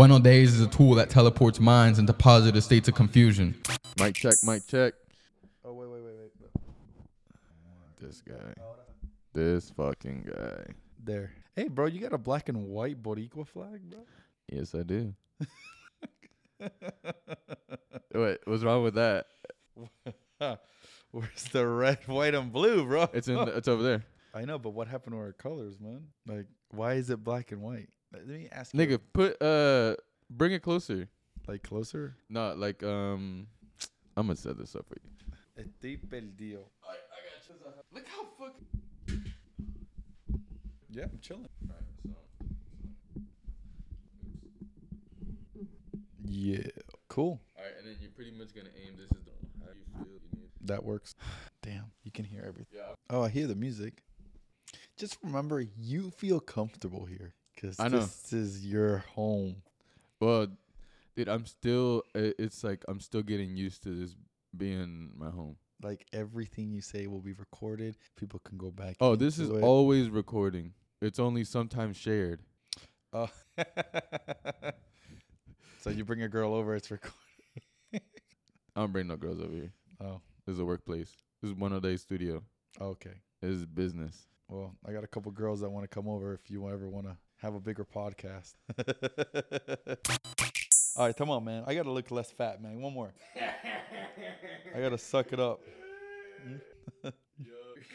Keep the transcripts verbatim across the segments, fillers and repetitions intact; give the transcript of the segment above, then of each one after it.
Bueno Daze is a tool that teleports minds into positive states of confusion. Mic check, mic check. Oh, wait, wait, wait, wait. This guy. This fucking guy. There. Hey, bro, you got a black and white Boricua flag, bro? Yes, I do. Wait, what's wrong with that? Where's the red, white, and blue, bro? It's in. The, it's over there. I know, but what happened to our colors, man? Like, why is it black and white? Let me ask you. Nigga, put uh, bring it closer. Like closer? No, like um, I'm gonna set this up for you. Estoy perdido. I, I got you. Look how fucking. Yeah, I'm chilling. All right, so. Yeah. Cool. All right, and then you're pretty much gonna aim. This is the one. How you feel? You need that works. Damn, you can hear everything. Yeah. Oh, I hear the music. Just remember, you feel comfortable here because this is your home. Well, dude, I'm still. It's like I'm still getting used to this being my home. Like everything you say will be recorded. People can go back. Oh, this is always recording. It's only sometimes shared. Oh. So you bring a girl over, it's recorded. I don't bring no girls over here. Oh. This is a workplace. This is Bueno Daze studio. Oh, okay. This is business. Well, I got a couple girls that want to come over if you ever want to have a bigger podcast. All right, come on, man. I got to look less fat, man. One more. I got to suck it up.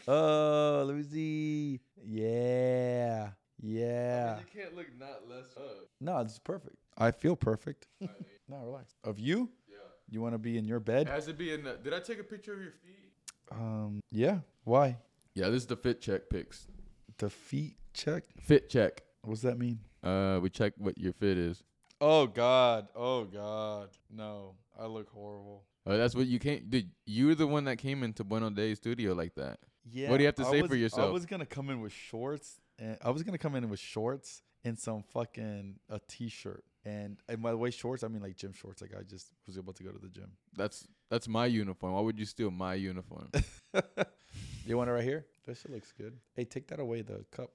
Oh, let me see. Yeah. Yeah. I mean, you can't look not less up. No, it's perfect. I feel perfect. Right, no, relax. Of you? Yeah. You want to be in your bed? It has to be in the... Did I take a picture of your feet? Um. Yeah. Why? Yeah, this is the fit check pics. The feet check? Fit check. What does that mean? Uh, we check what your fit is. Oh, God. Oh, God. No. I look horrible. Oh, that's what you can't... Dude, you were the one that came into Bueno Daze studio like that. Yeah. What do you have to say was, for yourself? I was going to come in with shorts. And I was going to come in with shorts and some fucking... A t-shirt. And and by the way, shorts, I mean like gym shorts. Like I just was about to go to the gym. That's that's my uniform. Why would you steal my uniform? You want it right here? This shit looks good. Hey, take that away, the cup.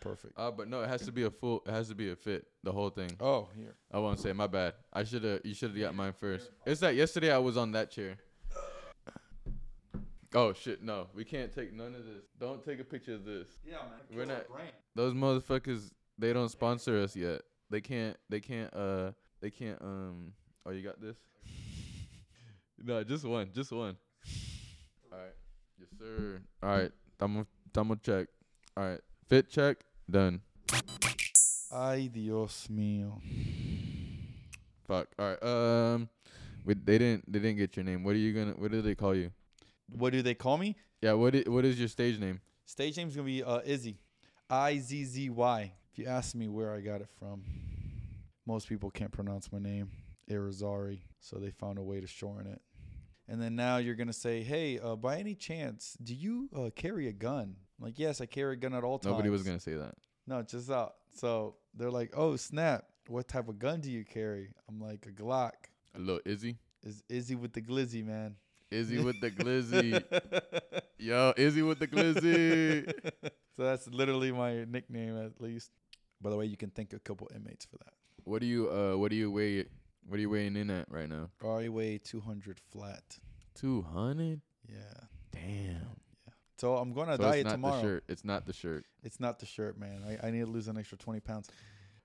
Perfect. Uh, but no, it has to be a full. It has to be a fit. The whole thing. Oh, here. I won't say. My bad. I should have. You should have got mine first. It's that yesterday I was on that chair. Oh shit! No, we can't take none of this. Don't take a picture of this. Yeah, man. We're not. Those motherfuckers. They don't sponsor us yet. They can't, they can't, uh, they can't, um, oh, you got this? No, just one, just one. All right. Yes, sir. All right. Thumb, thumb check. All right. Fit check. Done. Ay, Dios mío. Fuck. All right. Um, we, they didn't, they didn't get your name. What are you going to, what do they call you? What do they call me? Yeah. What, I, what is your stage name? Stage name's going to be, uh, Izzy. I Z Z Y. If you ask me where I got it from, most people can't pronounce my name, Irizarry, so they found a way to shorten it. And then now you're going to say, hey, uh, by any chance, do you uh, carry a gun? I'm like, yes, I carry a gun at all times. Nobody was going to say that. No, just out. So they're like, oh, snap, what type of gun do you carry? I'm like, a Glock. A little Izzy? Is Izzy with the glizzy, man. Izzy with the glizzy. Yo, Izzy with the glizzy. So that's literally my nickname, at least. By the way, you can thank a couple inmates for that. What do you uh what do you weigh what are you weighing in at right now? I weigh two hundred flat. Two hundred? Yeah. Damn. Yeah. So I'm going to so diet it's not tomorrow. The shirt. It's not the shirt. It's not the shirt, man. I, I need to lose an extra twenty pounds.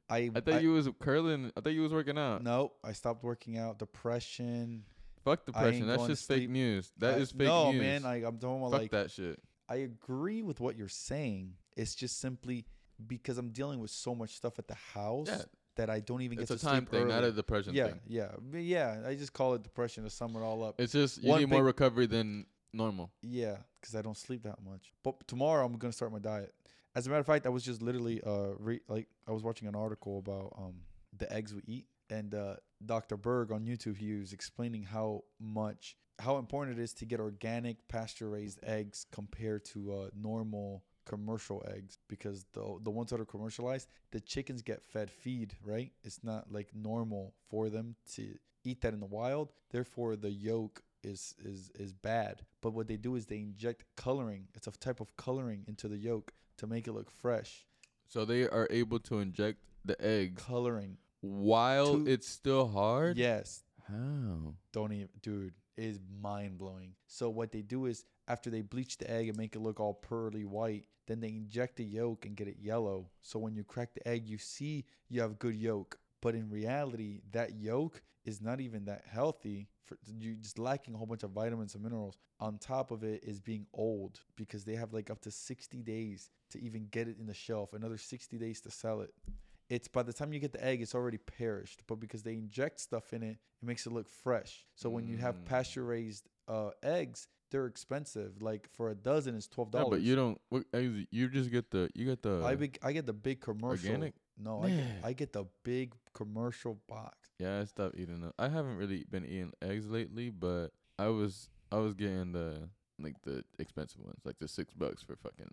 I I thought I, you was curling. I thought you was working out. Nope. I stopped working out. Depression. Fuck depression. That's just fake news. That I, is fake no, news. No, man. I, I'm talking about Fuck like that shit. I agree with what you're saying. It's just simply because I'm dealing with so much stuff at the house yeah. that I don't even it's get to sleep early. It's a time thing, not a depression yeah, thing. Yeah, yeah. Yeah, I just call it depression to sum it all up. It's just you One need more recovery than normal. Yeah, because I don't sleep that much. But tomorrow I'm going to start my diet. As a matter of fact, I was just literally uh, re like I was watching an article about um, the eggs we eat. And uh, Dr Berg on YouTube, he was explaining how much... how important it is to get organic pasture-raised eggs compared to uh, normal commercial eggs, because the the ones that are commercialized, the chickens get fed feed, right? It's not like normal for them to eat that in the wild. Therefore, the yolk is is is bad. But what they do is they inject coloring. It's a type of coloring into the yolk to make it look fresh. So they are able to inject the egg coloring. while to, it's still hard? Yes. How? Don't even, dude, it is mind blowing. So what they do is after they bleach the egg and make it look all pearly white, then they inject the yolk and get it yellow. So when you crack the egg, you see you have good yolk. But in reality, that yolk is not even that healthy. For, you're just lacking a whole bunch of vitamins and minerals. On top of it is being old, because they have like up to sixty days to even get it in the shelf, another sixty days to sell it. It's by the time you get the egg, it's already perished. But because they inject stuff in it, it makes it look fresh. So when mm. you have pasture-raised uh, eggs, they're expensive. Like for a dozen, it's twelve dollars. Yeah, but you don't. What, you just get the. You get the. I big. I get the big commercial. Organic? No, I get, I get the big commercial box. Yeah, I stopped eating them. I haven't really been eating eggs lately, but I was I was getting the like the expensive ones, like the six bucks for fucking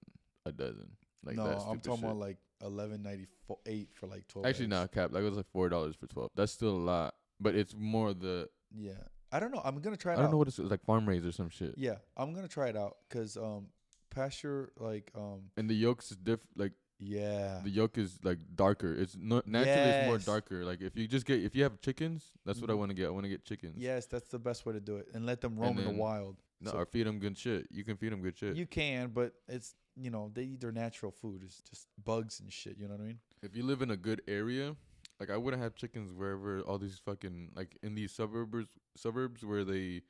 a dozen. Like no, that I'm talking shit. About like eleven ninety eight for like twelve. Actually, no, nah, cap. Like it was like four dollars for twelve. That's still a lot, but it's more the yeah. I don't know. I'm gonna try it out. I don't out. know what it's, it's like farm raised or some shit. Yeah, I'm gonna try it out because um pasture like um and the yolks is diff like. Yeah, the yolk is like darker. It's not naturally yes. It's more darker. Like if you just get if you have chickens, that's what I want to get. I want to get chickens. Yes, that's the best way to do it, and let them roam then, in the wild. No, so, or feed them good shit. You can feed them good shit. You can, but it's you know they eat their natural food. It's just bugs and shit. You know what I mean? If you live in a good area, like I wouldn't have chickens wherever all these fucking like in these suburbs suburbs where they.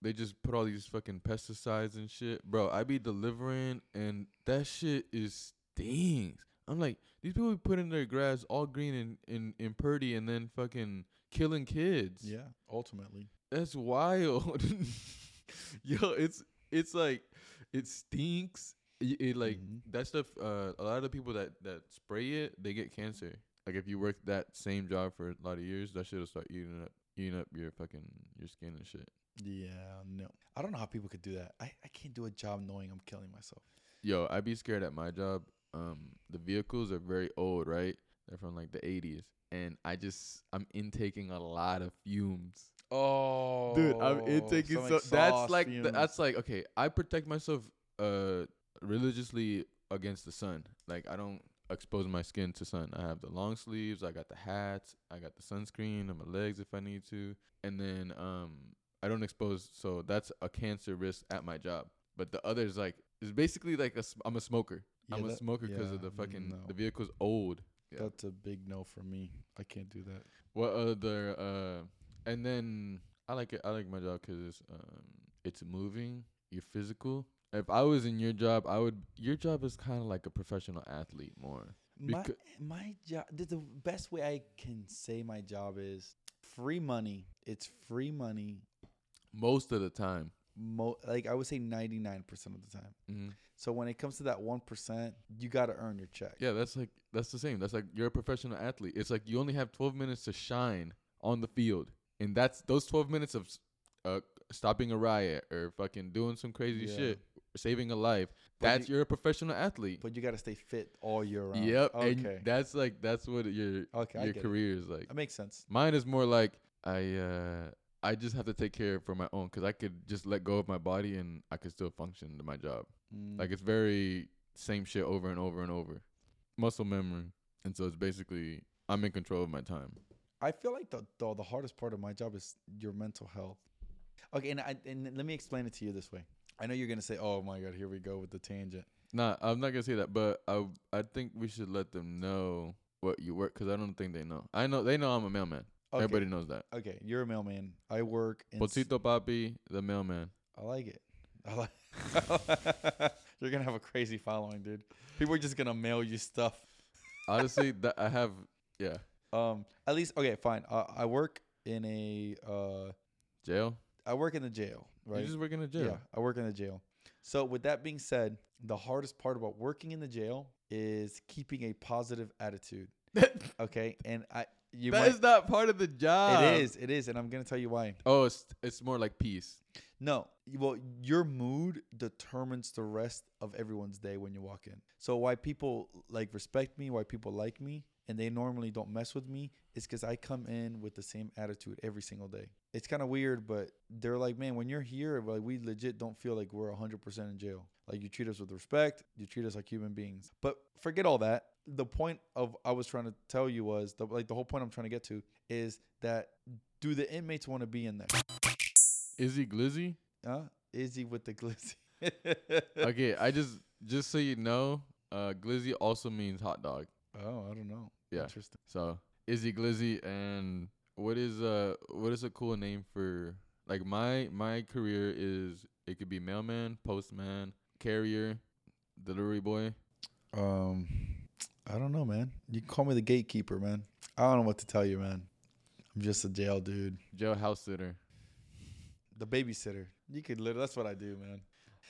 They just put all these fucking pesticides and shit, bro. I be delivering, and that shit is. Things I'm like these people be putting their grass all green and, and and purdy and then fucking killing kids. Yeah, ultimately that's wild. Yo, it's it's like it stinks. It, it like mm-hmm. that stuff. Uh, a lot of the people that that spray it, they get cancer. Like if you work that same job for a lot of years, that shit'll start eating up eating up your fucking your skin and shit. Yeah, no, I don't know how people could do that. I I can't do a job knowing I'm killing myself. Yo, I'd be scared at my job. Um, the vehicles are very old, right? They're from like the eighties, and I just I'm intaking a lot of fumes. Oh, dude, I'm intaking so exhaust, that's like the, that's like okay. I protect myself uh religiously against the sun. Like I don't expose my skin to sun. I have the long sleeves. I got the hats. I got the sunscreen on my legs if I need to, and then um I don't expose. So that's a cancer risk at my job. But the other is like it's basically like a, I'm a smoker. Yeah, I'm a that, smoker because yeah, of the fucking, no. the vehicle's old. Yeah. That's a big no for me. I can't do that. What other, uh, and then I like it. I like my job because it's, um, it's moving, you're physical. If I was in your job, I would, your job is kind of like a professional athlete more. My, my job, the best way I can say my job is free money. It's free money. Most of the time. Mo like I would say ninety-nine percent of the time. Mm-hmm. So when it comes to that one percent, you got to earn your check. Yeah, that's like that's the same. That's like you're a professional athlete. It's like you only have twelve minutes to shine on the field. And that's those twelve minutes of uh, stopping a riot or fucking doing some crazy yeah. shit, saving a life. But that's you, you're a professional athlete. But you got to stay fit all year round. Yep. Okay. And that's like that's what your okay, your career it. Is like. That makes sense. Mine is more like I uh I just have to take care of it for my own because I could just let go of my body and I could still function to my job. Mm. Like it's very same shit over and over and over. Muscle memory. And so it's basically I'm in control of my time. I feel like the the, the hardest part of my job is your mental health. Okay, and, I, and let me explain it to you this way. I know you're going to say, oh, my God, here we go with the tangent. Nah, I'm not going to say that, but I, I think we should let them know what you work because I don't think they know. I know they know I'm a mailman. Okay. Everybody knows that. Okay, you're a mailman. I work in... Pocito Papi, the mailman. I like it. I like You're going to have a crazy following, dude. People are just going to mail you stuff. Honestly, that I have... Yeah. Um. At least... Okay, fine. Uh, I work in a... Uh, jail? I work in the jail, right? You just work in the jail. Yeah, I work in the jail. So with that being said, the hardest part about working in the jail is keeping a positive attitude. Okay, and I... You that might, is not part of the job. It is. It is. And I'm going to tell you why. Oh, it's, it's more like peace. No. Well, your mood determines the rest of everyone's day when you walk in. So why people like respect me, why people like me and they normally don't mess with me, it's because I come in with the same attitude every single day. It's kind of weird, but they're like, man, when you're here, like, we legit don't feel like we're one hundred percent in jail. Like, you treat us with respect. You treat us like human beings. But forget all that. The point of I was trying to tell you was, the, like the whole point I'm trying to get to is that, do the inmates want to be in there? Izzy Glizzy? Huh? Izzy with the glizzy. Okay, I just, just so you know, uh, glizzy also means hot dog. Oh, I don't know. Yeah. Interesting. So, Izzy Glizzy. And what is uh what is a cool name for, like, my my career is, it could be mailman, postman, carrier, delivery boy. Um, I don't know, man. You can call me the gatekeeper, man. I don't know what to tell you, man. I'm just a jail dude. Jail house sitter. The babysitter. You could literally, that's what I do, man.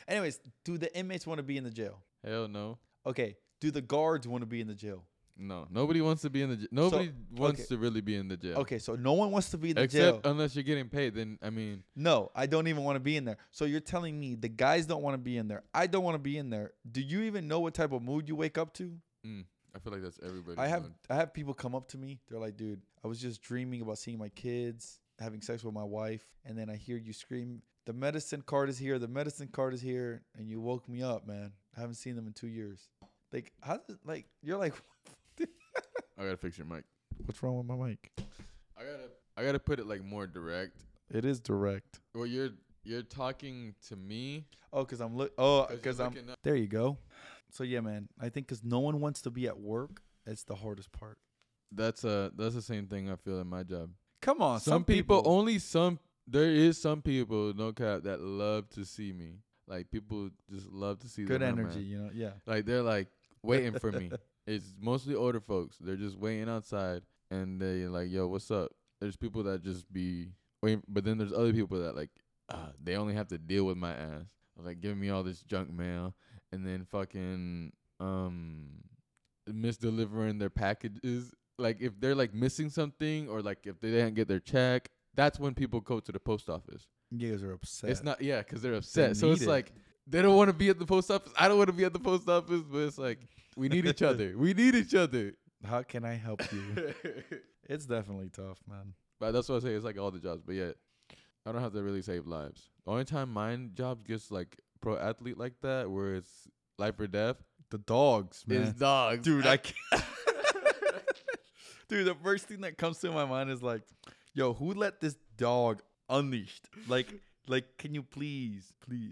Anyways, do the inmates want to be in the jail? Hell no. Okay. Do the guards want to be in the jail? No, nobody wants to be in the jail. Nobody so, wants okay. to really be in the jail. Okay, so no one wants to be in the Except jail. Except unless you're getting paid, then, I mean. No, I don't even want to be in there. So you're telling me the guys don't want to be in there. I don't want to be in there. Do you even know what type of mood you wake up to? Mm, I feel like that's everybody. I have, mind. I have people come up to me. They're like, dude, I was just dreaming about seeing my kids, having sex with my wife, and then I hear you scream, the medicine cart is here, the medicine cart is here, and you woke me up, man. I haven't seen them in two years. Like, how does, like, you're like, I gotta fix your mic. What's wrong with my mic? I gotta I gotta put it like more direct. It is direct. Well, you're you're talking to me. Oh, cause I'm look. Oh, cause, cause I'm. There you go. So yeah, man. I think cause no one wants to be at work. It's the hardest part. That's uh that's the same thing I feel in my job. Come on, some, some people, people only some. There is some people, no cap, that love to see me. Like, people just love to see good them, energy, man. You know. Yeah. Like, they're like waiting for me. It's mostly older folks. They're just waiting outside, and they're like, yo, what's up? There's people that just be waiting, but then there's other people that, like, uh, they only have to deal with my ass. Like, giving me all this junk mail, and then fucking um, misdelivering their packages. Like, if they're, like, missing something, or, like, if they didn't get their check, that's when people go to the post office. You guys are upset. It's not, yeah, because they're upset. They so it's it. like... They don't want to be at the post office. I don't want to be at the post office, but it's like, we need each other. We need each other. How can I help you? It's definitely tough, man. But that's what I say. It's like all the jobs. But yeah, I don't have to really save lives. The only time mine job gets like pro athlete like that, where it's life or death. The dogs, man. It's dogs. Dude, I can't. Dude, the first thing that comes to my mind is like, yo, who let this dog unleashed? Like, like, can you please, please?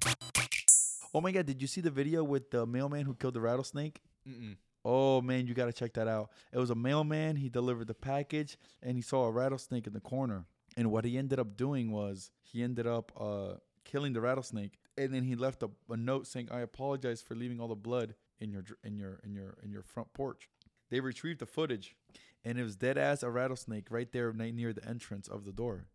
Oh my God, did you see the video with the mailman who killed the rattlesnake? Mm-mm. Oh man, you got to check that out. It was a mailman. He delivered the package and he saw a rattlesnake in the corner. And what he ended up doing was he ended up uh, killing the rattlesnake. And then he left a, a note saying, I apologize for leaving all the blood in your in your, in your, in your front porch. They retrieved the footage and it was dead ass a rattlesnake right there near the entrance of the door.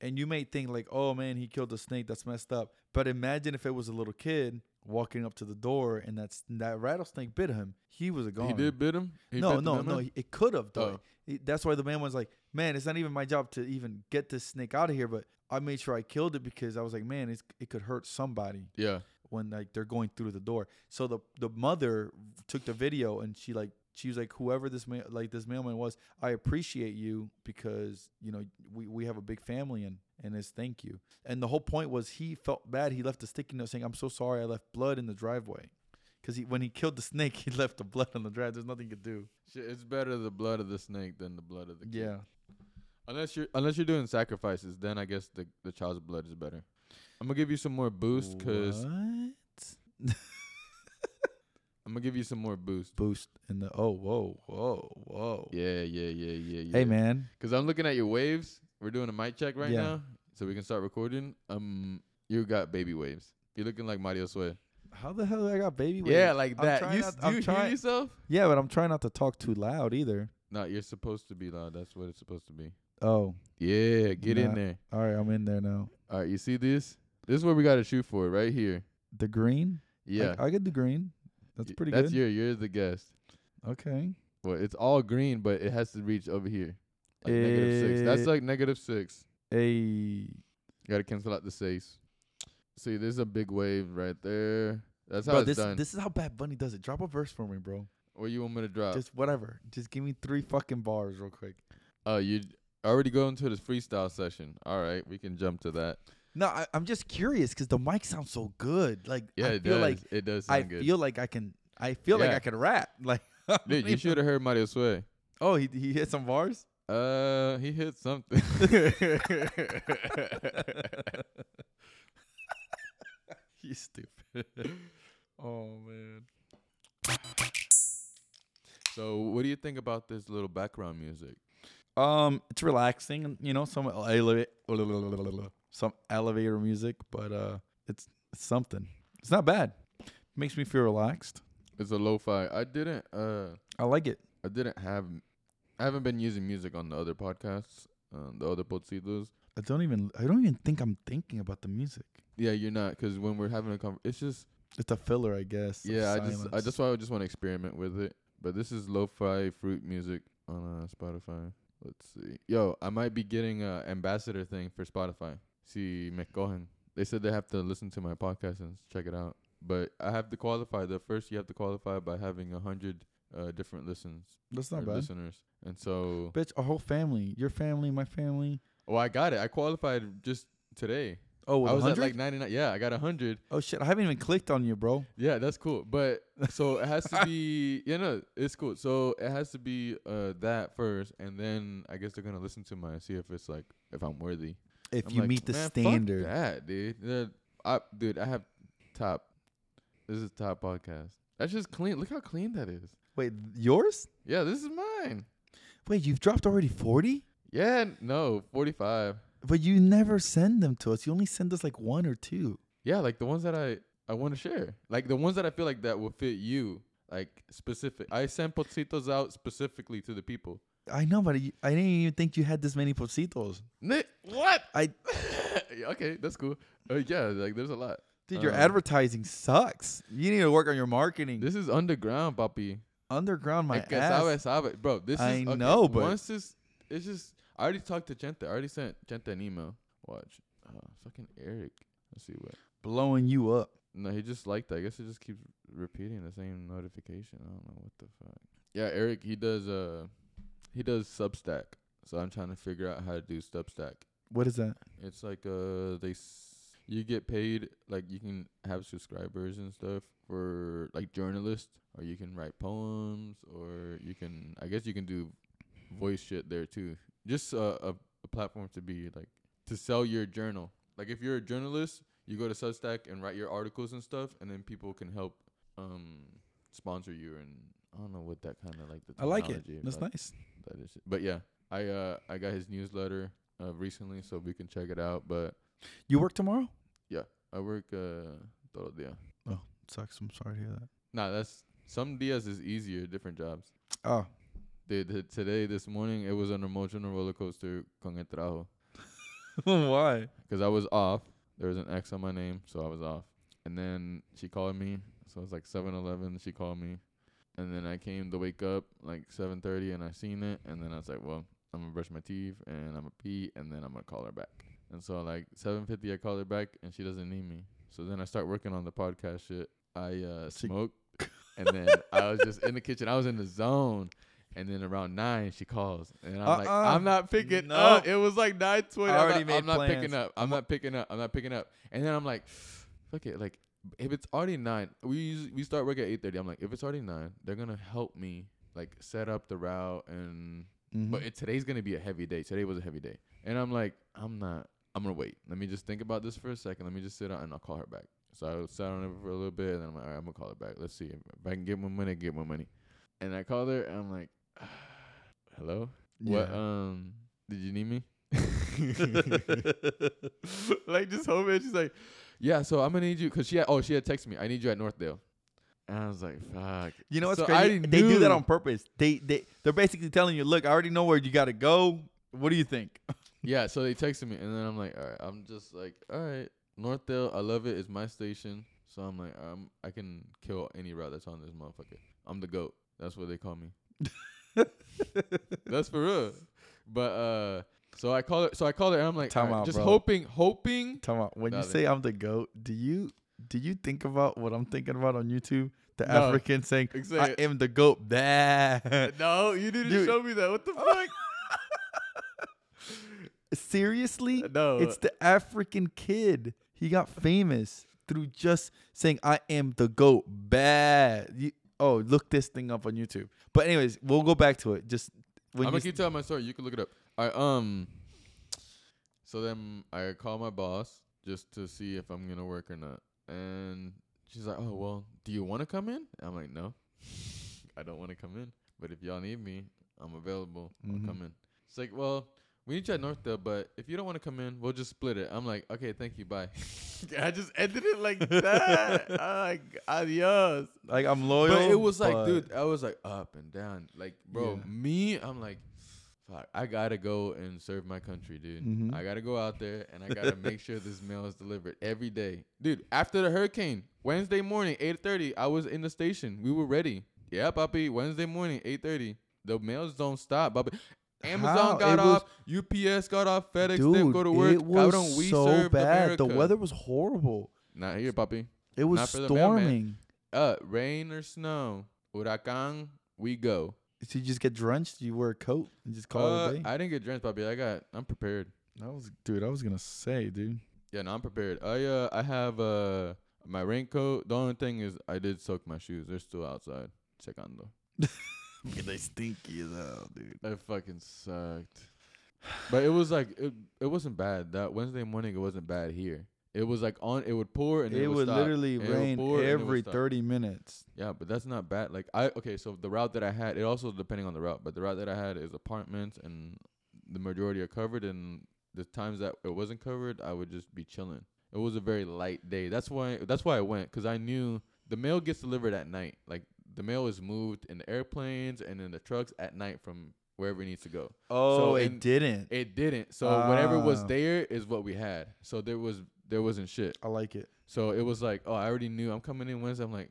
And you may think like, oh man, he killed a snake. That's messed up. But imagine if it was a little kid walking up to the door and that's, that rattlesnake bit him. He was a goner. He did bit him? He no, bit no, no. It could have, though. Oh. That's why the man was like, man, it's not even my job to even get this snake out of here. But I made sure I killed it because I was like, man, it's, it could hurt somebody. Yeah. When like they're going through the door. So the, the mother took the video and she like, she was like, whoever this ma like this mailman was, I appreciate you because, you know, we, we have a big family and, and it's thank you. And the whole point was he felt bad. He left a sticky note saying, I'm so sorry I left blood in the driveway. Because he, when he killed the snake, he left the blood on the driveway. There's nothing you could do. Shit, it's better the blood of the snake than the blood of the kid. Yeah. Unless you're, unless you're doing sacrifices, then I guess the, the child's blood is better. I'm going to give you some more boost because... What? I'm gonna give you some more boost. Boost in the oh whoa whoa whoa. Yeah yeah yeah yeah yeah. Hey man, because I'm looking at your waves. We're doing a mic check right yeah. now, so we can start recording. Um, you got baby waves. You're looking like Mario Sway. How the hell do I got baby waves? Yeah, like that. You, not, do I'm you trying, hear yourself? Yeah, but I'm trying not to talk too loud either. No, you're supposed to be loud. That's what it's supposed to be. Oh yeah, get nah. in there. All right, I'm in there now. All right, you see this? This is what we got to shoot for right here. The green. Yeah, I, I get the green. That's pretty That's good. That's your, you're the guest. Okay. Well, it's all green, but it has to reach over here. Like hey. negative six. That's like negative six. Hey. Got to cancel out the six. See, there's a big wave right there. That's how bro, it's this, done. This is how Bad Bunny does it. Drop a verse for me, bro. What you want me to drop? Just whatever. Just give me three fucking bars real quick. Oh, uh, you already going to this freestyle session. All right, we can jump to that. No, I, I'm just curious because the mic sounds so good. Like, yeah, I it feel does. Like it does. Sound I good. feel like I can. I feel yeah. like I can rap. Like, dude, you should have heard Mario Sway. Oh, he he hit some bars. Uh, he hit something. He's stupid. Oh man. So, what do you think about this little background music? Um, it's relaxing, you know, some eleva some elevator music, but uh, it's, it's something. It's not bad. It makes me feel relaxed. It's a lo-fi. I didn't. Uh, I like it. I didn't have. I haven't been using music on the other podcasts, uh, the other podcasts. I don't even. I don't even think I'm thinking about the music. Yeah, you're not, because when we're having a conversation, it's just. It's a filler, I guess. Yeah, I just, I just, I just want to experiment with it. But this is lo-fi fruit music on uh, Spotify. Let's see. Yo, I might be getting a ambassador thing for Spotify. See, me cogen. They said they have to listen to my podcast and check it out. But I have to qualify. The first, you have to qualify by having a hundred uh, different listens. That's not bad. Listeners, and so. Bitch, a whole family. Your family, my family. Oh, I got it. I qualified just today. Oh, with I was one hundred? At like ninety-nine. Yeah, I got one hundred. Oh, shit. I haven't even clicked on you, bro. Yeah, that's cool. But so it has to be, you know, it's cool. So it has to be uh, that first. And then I guess they're going to listen to my, see if it's like, if I'm worthy. If I'm you like, meet the man, standard. Fuck that, dude. I, dude, I have top. This is top podcast. That's just clean. Look how clean that is. Wait, yours? Yeah, this is mine. Wait, you've dropped already forty? Yeah, no, forty-five. But you never send them to us. You only send us like one or two. Yeah, like the ones that I, I want to share. Like the ones that I feel like that will fit you. Like specific. I send pocitos out specifically to the people. I know, but I, I didn't even think you had this many pocitos. What? I Okay, that's cool. Uh, yeah, like there's a lot. Dude, your um, advertising sucks. You need to work on your marketing. This is underground, papi. Underground, my ass. Sabe, sabe. Bro, this I is... I okay. know, but... Once this, it's just... I already talked to Chente. I already sent Chente an email. Watch. Oh, fucking Eric. Let's see what. Blowing you up. No, he just liked that. I guess he just keeps repeating the same notification. I don't know what the fuck. Yeah, Eric, he does uh he does Substack. So I'm trying to figure out how to do Substack. What is that? It's like uh they s- you get paid, like you can have subscribers and stuff for like journalists, or you can write poems, or you can I guess you can do voice shit there too. Just uh, a, a platform to be like to sell your journal. Like if you're a journalist, you go to Substack and write your articles and stuff, and then people can help um, sponsor you. And I don't know what that kind of like. The I like it. That's nice. That is it. But yeah, I uh I got his newsletter uh, recently, so we can check it out. But you work tomorrow? Yeah, I work uh todo día. Oh, sucks. I'm sorry to hear that. Nah, that's some días is easier. Different jobs. Oh. Dude, today, this morning, it was an emotional roller coaster con el trabajo. Why? Because I was off. There was an X on my name, so I was off. And then she called me. So it was like seven eleven. She called me. And then I came to wake up like seven thirty, and I seen it. And then I was like, well, I'm going to brush my teeth, and I'm going to pee, and then I'm going to call her back. And so like seven fifty, I call her back, and she doesn't need me. So then I start working on the podcast shit. I uh, smoked, and then I was just in the kitchen. I was in the zone. And then around nine, she calls, and I'm uh-uh. like, I'm not picking no. up. It was like nine twenty. I already I'm not, made I'm not plans. picking up. I'm not picking up. I'm not picking up. And then I'm like, fuck it. Like, if it's already nine, we usually, we start work at eight thirty. I'm like, if it's already nine, they're gonna help me like set up the route, and mm-hmm. but it, today's gonna be a heavy day. Today was a heavy day, and I'm like, I'm not. I'm gonna wait. Let me just think about this for a second. Let me just sit down, and I'll call her back. So I sat on it for a little bit, and then I'm like, all right, I'm gonna call her back. Let's see if I can get my money. Get my money. And I called her, and I'm like. Hello? Yeah. What? Um, did you need me? Like just hoping. She's like, yeah. So I'm gonna need you because she had. Oh, she had texted me. I need you at Northdale. And I was like, fuck. You know what's so crazy? They do that on purpose. They they they're basically telling you, look, I already know where you gotta go. What do you think? Yeah. So they texted me, and then I'm like, all right. I'm just like, all right. Northdale, I love it. It's my station. So I'm like, um, I can kill any route that's on this motherfucker. I'm the goat. That's what they call me. That's for real. But uh so I call her so I call her and I'm like right, out, just bro. hoping hoping Time out. When you say I'm the goat, do you do you think about what I'm thinking about on YouTube? the no, African saying, exactly. I am the goat. That. No, you didn't Dude. show me that. What the fuck? Seriously? No. It's the African kid. He got famous through just saying, I am the goat. Bad. You, oh, look this thing up on YouTube. But anyways, we'll go back to it. Just when I'm going to keep telling my story. You can look it up. I um. So then I call my boss just to see if I'm going to work or not. And she's like, oh, well, do you want to come in? I'm like, no, I don't want to come in. But if y'all need me, I'm available. Mm-hmm. I'll come in. It's like, well, we need you at Northdale, but if you don't want to come in, we'll just split it. I'm like, okay, thank you, bye. I just ended it like that. I'm like, adios. Like, I'm loyal. But it was but like, dude, I was like up and down. Like, bro, yeah. me, I'm like, fuck, I got to go and serve my country, dude. Mm-hmm. I got to go out there, and I got to make sure this mail is delivered every day. Dude, after the hurricane, Wednesday morning, eight thirty, I was in the station. We were ready. Yeah, Papi, Wednesday morning, eight thirty. The mails don't stop, Papi. Amazon How? got it off, U P S got off, FedEx dude, didn't go to work. It was Cabrón, we so served bad. America. The weather was horrible. Not here, Papi. It was Not storming. Uh, rain or snow, huracán, we go. Did you just get drenched? You wear a coat and just call uh, it a day? I didn't get drenched, Papi. I got, I'm prepared. I was, dude, I was going to say, dude. Yeah, no, I'm prepared. I, uh, I have uh, my raincoat. The only thing is I did soak my shoes. They're still outside. Checando. They stinky as hell, dude. That fucking sucked. But it was like, it, it wasn't bad. That Wednesday morning, it wasn't bad here. It was like on, it would pour and it, it would, would stop. literally and rain would every thirty minutes. Yeah, but that's not bad. Like I okay, so the route that I had, it also depending on the route, but the route that I had is apartments and the majority are covered. And the times that it wasn't covered, I would just be chilling. It was a very light day. That's why that's why I went, because I knew the mail gets delivered at night. Like the mail is moved in the airplanes and in the trucks at night from wherever it needs to go. Oh, so it didn't. It didn't. So ah. whatever was there is what we had. So there was. There wasn't shit. I like it. So it was like, oh, I already knew I'm coming in Wednesday. I'm like,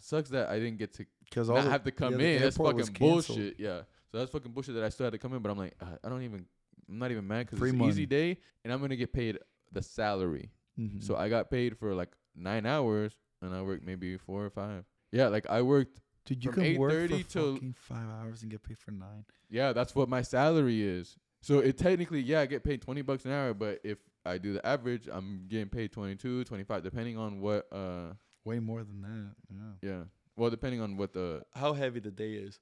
sucks that I didn't get to Cause all not the, have to come yeah, in. That's fucking bullshit. Yeah. So that's fucking bullshit that I still had to come in. But I'm like, uh, I don't even, I'm not even mad because it's an easy day. And I'm going to get paid the salary. Mm-hmm. So I got paid for like nine hours and I worked maybe four or five. Yeah. Like I worked. Dude, you can work for fucking five hours and get paid for nine. Yeah. That's what my salary is. So it technically, yeah, I get paid twenty bucks an hour. But if I do the average, I'm getting paid twenty-two, twenty-five, depending on what. Uh, Way more than that. Yeah. Yeah. Well, depending on what the how heavy the day is.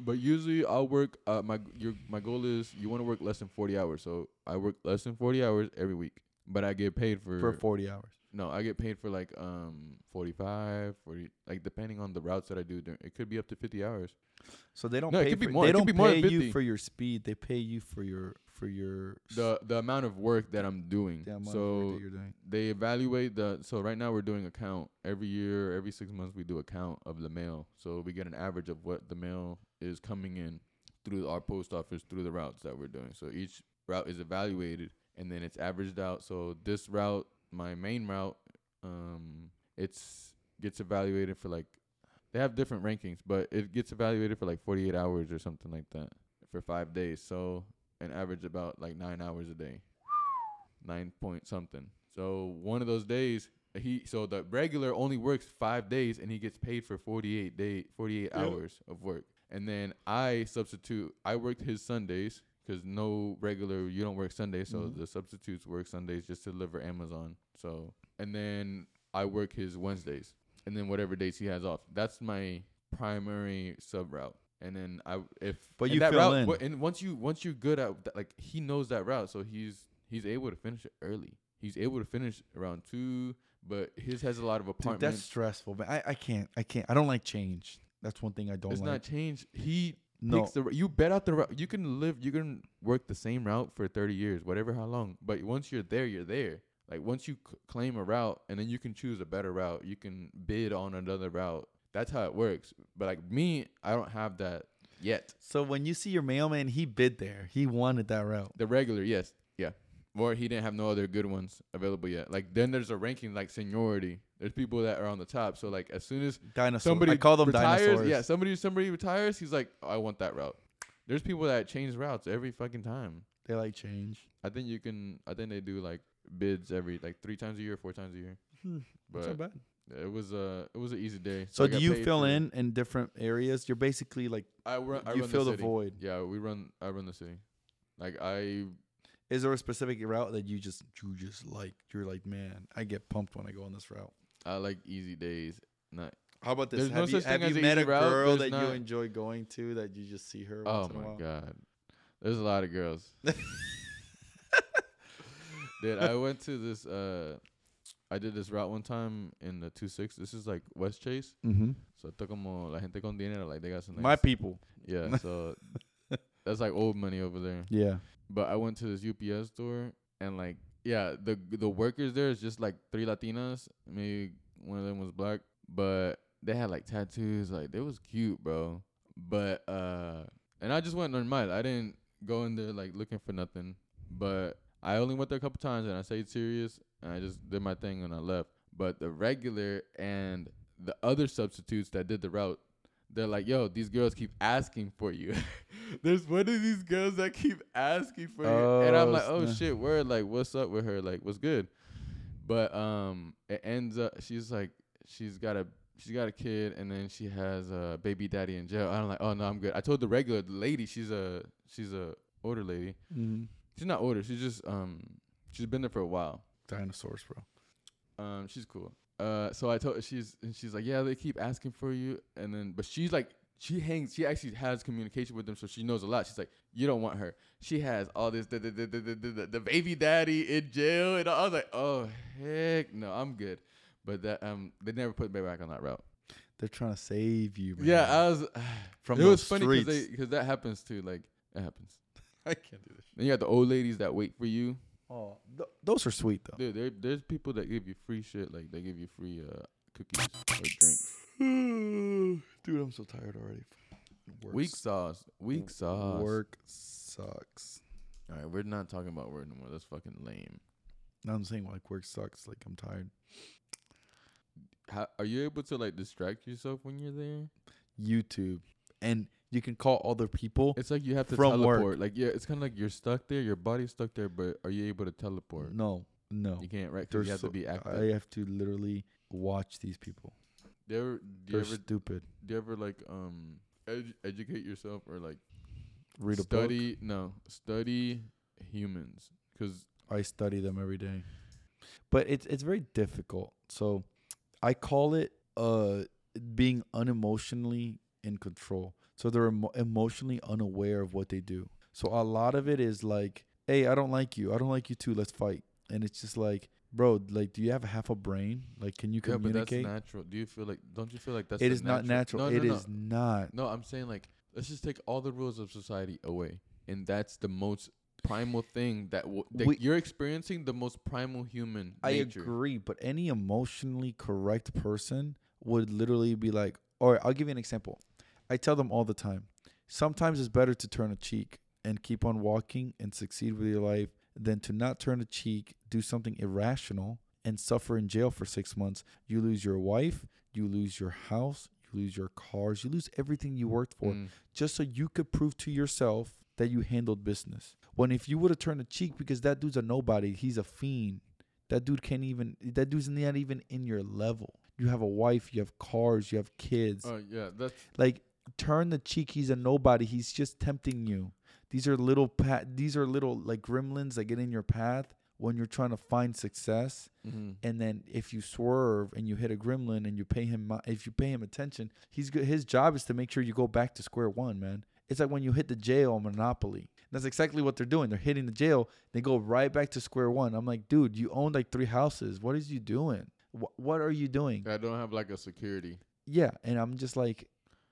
But usually, I'll work. Uh, my your my goal is you want to work less than forty hours. So I work less than forty hours every week, but I get paid for for forty hours. No, I get paid for like um forty-five, forty, like depending on the routes that I do. It could be up to fifty hours. So they don't. No, pay it could be more. They don't pay you for your speed. They pay you for your. For your the the amount of work that I'm doing, the amount so of work that you're doing. They evaluate the. So right now we're doing a count every year, every six months we do a count of the mail. So we get an average of what the mail is coming in through our post office through the routes that we're doing. So each route is evaluated and then it's averaged out. So this route, my main route, um, it's gets evaluated for like they have different rankings, but it gets evaluated for like forty-eight hours or something like that for five days. So and average about like nine hours a day, nine point something. So one of those days, he so the regular only works five days and he gets paid for forty-eight day, forty-eight yeah. hours of work. And then I substitute, I worked his Sundays because no regular, you don't work Sundays. So mm-hmm. the substitutes work Sundays just to deliver Amazon. So, and then I work his Wednesdays and then whatever days he has off. That's my primary sub route. And then I if but you that fill route, in w and once you once you're good at th like he knows that route, so he's he's able to finish it early. He's able to finish around two, but his has a lot of apartments. Dude, that's stressful, but I I can't I can't I don't like change. That's one thing I don't. It's like. Not change. He no. Picks the you bet out the route. You can live. You can work the same route for thirty years, whatever how long. But once you're there, you're there. Like once you c claim a route, and then you can choose a better route. You can bid on another route. That's how it works. But like me, I don't have that yet. So when you see your mailman, he bid there. He wanted that route. The regular, yes. Yeah. Or he didn't have no other good ones available yet. Like then there's a ranking like seniority. There's people that are on the top. So like as soon as Dinosaur. somebody I call them retires, dinosaurs. Yeah, somebody somebody retires, he's like, oh, I want that route. There's people that change routes every fucking time. They like change. I think you can I think they do like bids every like three times a year, four times a year. Hmm. But that's not bad. It was a it was an easy day. So, so do you fill in in different areas? You're basically like I run. I you run fill the, the void. Yeah, we run. I run the city. Like I. Is there a specific route that you just you just like? You're like, man, I get pumped when I go on this route. I like easy days. Not. How about this? There's have no you, have you met a route? girl There's that you enjoy going to that you just see her? Once oh in my a while? god, there's a lot of girls. Dude, I went to this. Uh, I did this route one time in the two six. This is like West Chase. Mm-hmm. So, esto como la gente con dinero, like they got some. Nice My people. Yeah. So, that's like old money over there. Yeah. But I went to this U P S store and like, yeah, the the workers there is just like three Latinas. Maybe one of them was black, but they had like tattoos. Like, they was cute, bro. But, uh, and I just went normal. I didn't go in there like looking for nothing. But I only went there a couple times and I stayed serious. And I just did my thing and I left. But the regular and the other substitutes that did the route, they're like, yo, these girls keep asking for you. There's one of these girls that keep asking for oh, you. And I'm like, oh, shit, word. Like, what's up with her? Like, what's good? But um, it ends up, she's like, she's got a she's got a kid. And then she has a baby daddy in jail. And I'm like, oh, no, I'm good. I told the regular lady, she's a she's a older lady. Mm-hmm. She's not older. She's just, um, she's been there for a while. Dinosaurs, bro. Um, she's cool. Uh, so I told she's and she's like, yeah, they keep asking for you, and then but she's like, she hangs, she actually has communication with them, so she knows a lot. She's like, you don't want her. She has all this the the the the, the, the baby daddy in jail, and I was like, oh heck no, I'm good. But that um, they never put me back on that route. They're trying to save you, man. Yeah, I was from. It was funny because because that happens too. Like it happens. I can't do this. Then you got the old ladies that wait for you. Oh, th those are sweet though. Dude, there, there's people that give you free shit, like they give you free uh, cookies or drinks. Dude, I'm so tired already. Work weak sauce, weak sauce. Work sucks. All right, we're not talking about work no more. That's fucking lame. No, I'm saying like work sucks. Like I'm tired. How are you able to like distract yourself when you're there? YouTube and. You can call other people. It's like you have to teleport. Work. Like yeah, it's kind of like you're stuck there. Your body's stuck there, but are you able to teleport? No, no, you can't. Right? 'Cause you have so to be active. I have to literally watch these people. Do you ever, do They're you ever, stupid. Do you ever like um ed educate yourself or like read a study? Book? No, study humans because I study them every day, but it's it's very difficult. So I call it uh being unemotionally in control. So they're emo emotionally unaware of what they do. So a lot of it is like, hey, I don't like you. I don't like you too. Let's fight. And it's just like, bro, like, do you have half a brain? Like, can you yeah, communicate? But that's natural. Do you feel like, don't you feel like that's It is natural? not natural. No, no, it no. is not. No, I'm saying like, let's just take all the rules of society away. And that's the most primal thing that, w that we, you're experiencing the most primal human I nature. I agree. But any emotionally correct person would literally be like, all right, I'll give you an example. I tell them all the time, sometimes it's better to turn a cheek and keep on walking and succeed with your life than to not turn a cheek, do something irrational, and suffer in jail for six months. You lose your wife, you lose your house, you lose your cars, you lose everything you worked for, mm. just so you could prove to yourself that you handled business. When if you would have turned a cheek because that dude's a nobody, he's a fiend. That dude can't even, that dude's not even in your level. You have a wife, you have cars, you have kids. Oh, uh, yeah, that's... Like... Turn the cheek. He's a nobody. He's just tempting you. These are little pa These are little like gremlins that get in your path when you're trying to find success. Mm-hmm. And then if you swerve and you hit a gremlin and you pay him, if you pay him attention, he's good. His job is to make sure you go back to square one, man. It's like when you hit the jail on Monopoly. That's exactly what they're doing. They're hitting the jail. They go right back to square one. I'm like, dude, you owned like three houses. What is you doing? Wh what are you doing? I don't have like a security. Yeah, and I'm just like.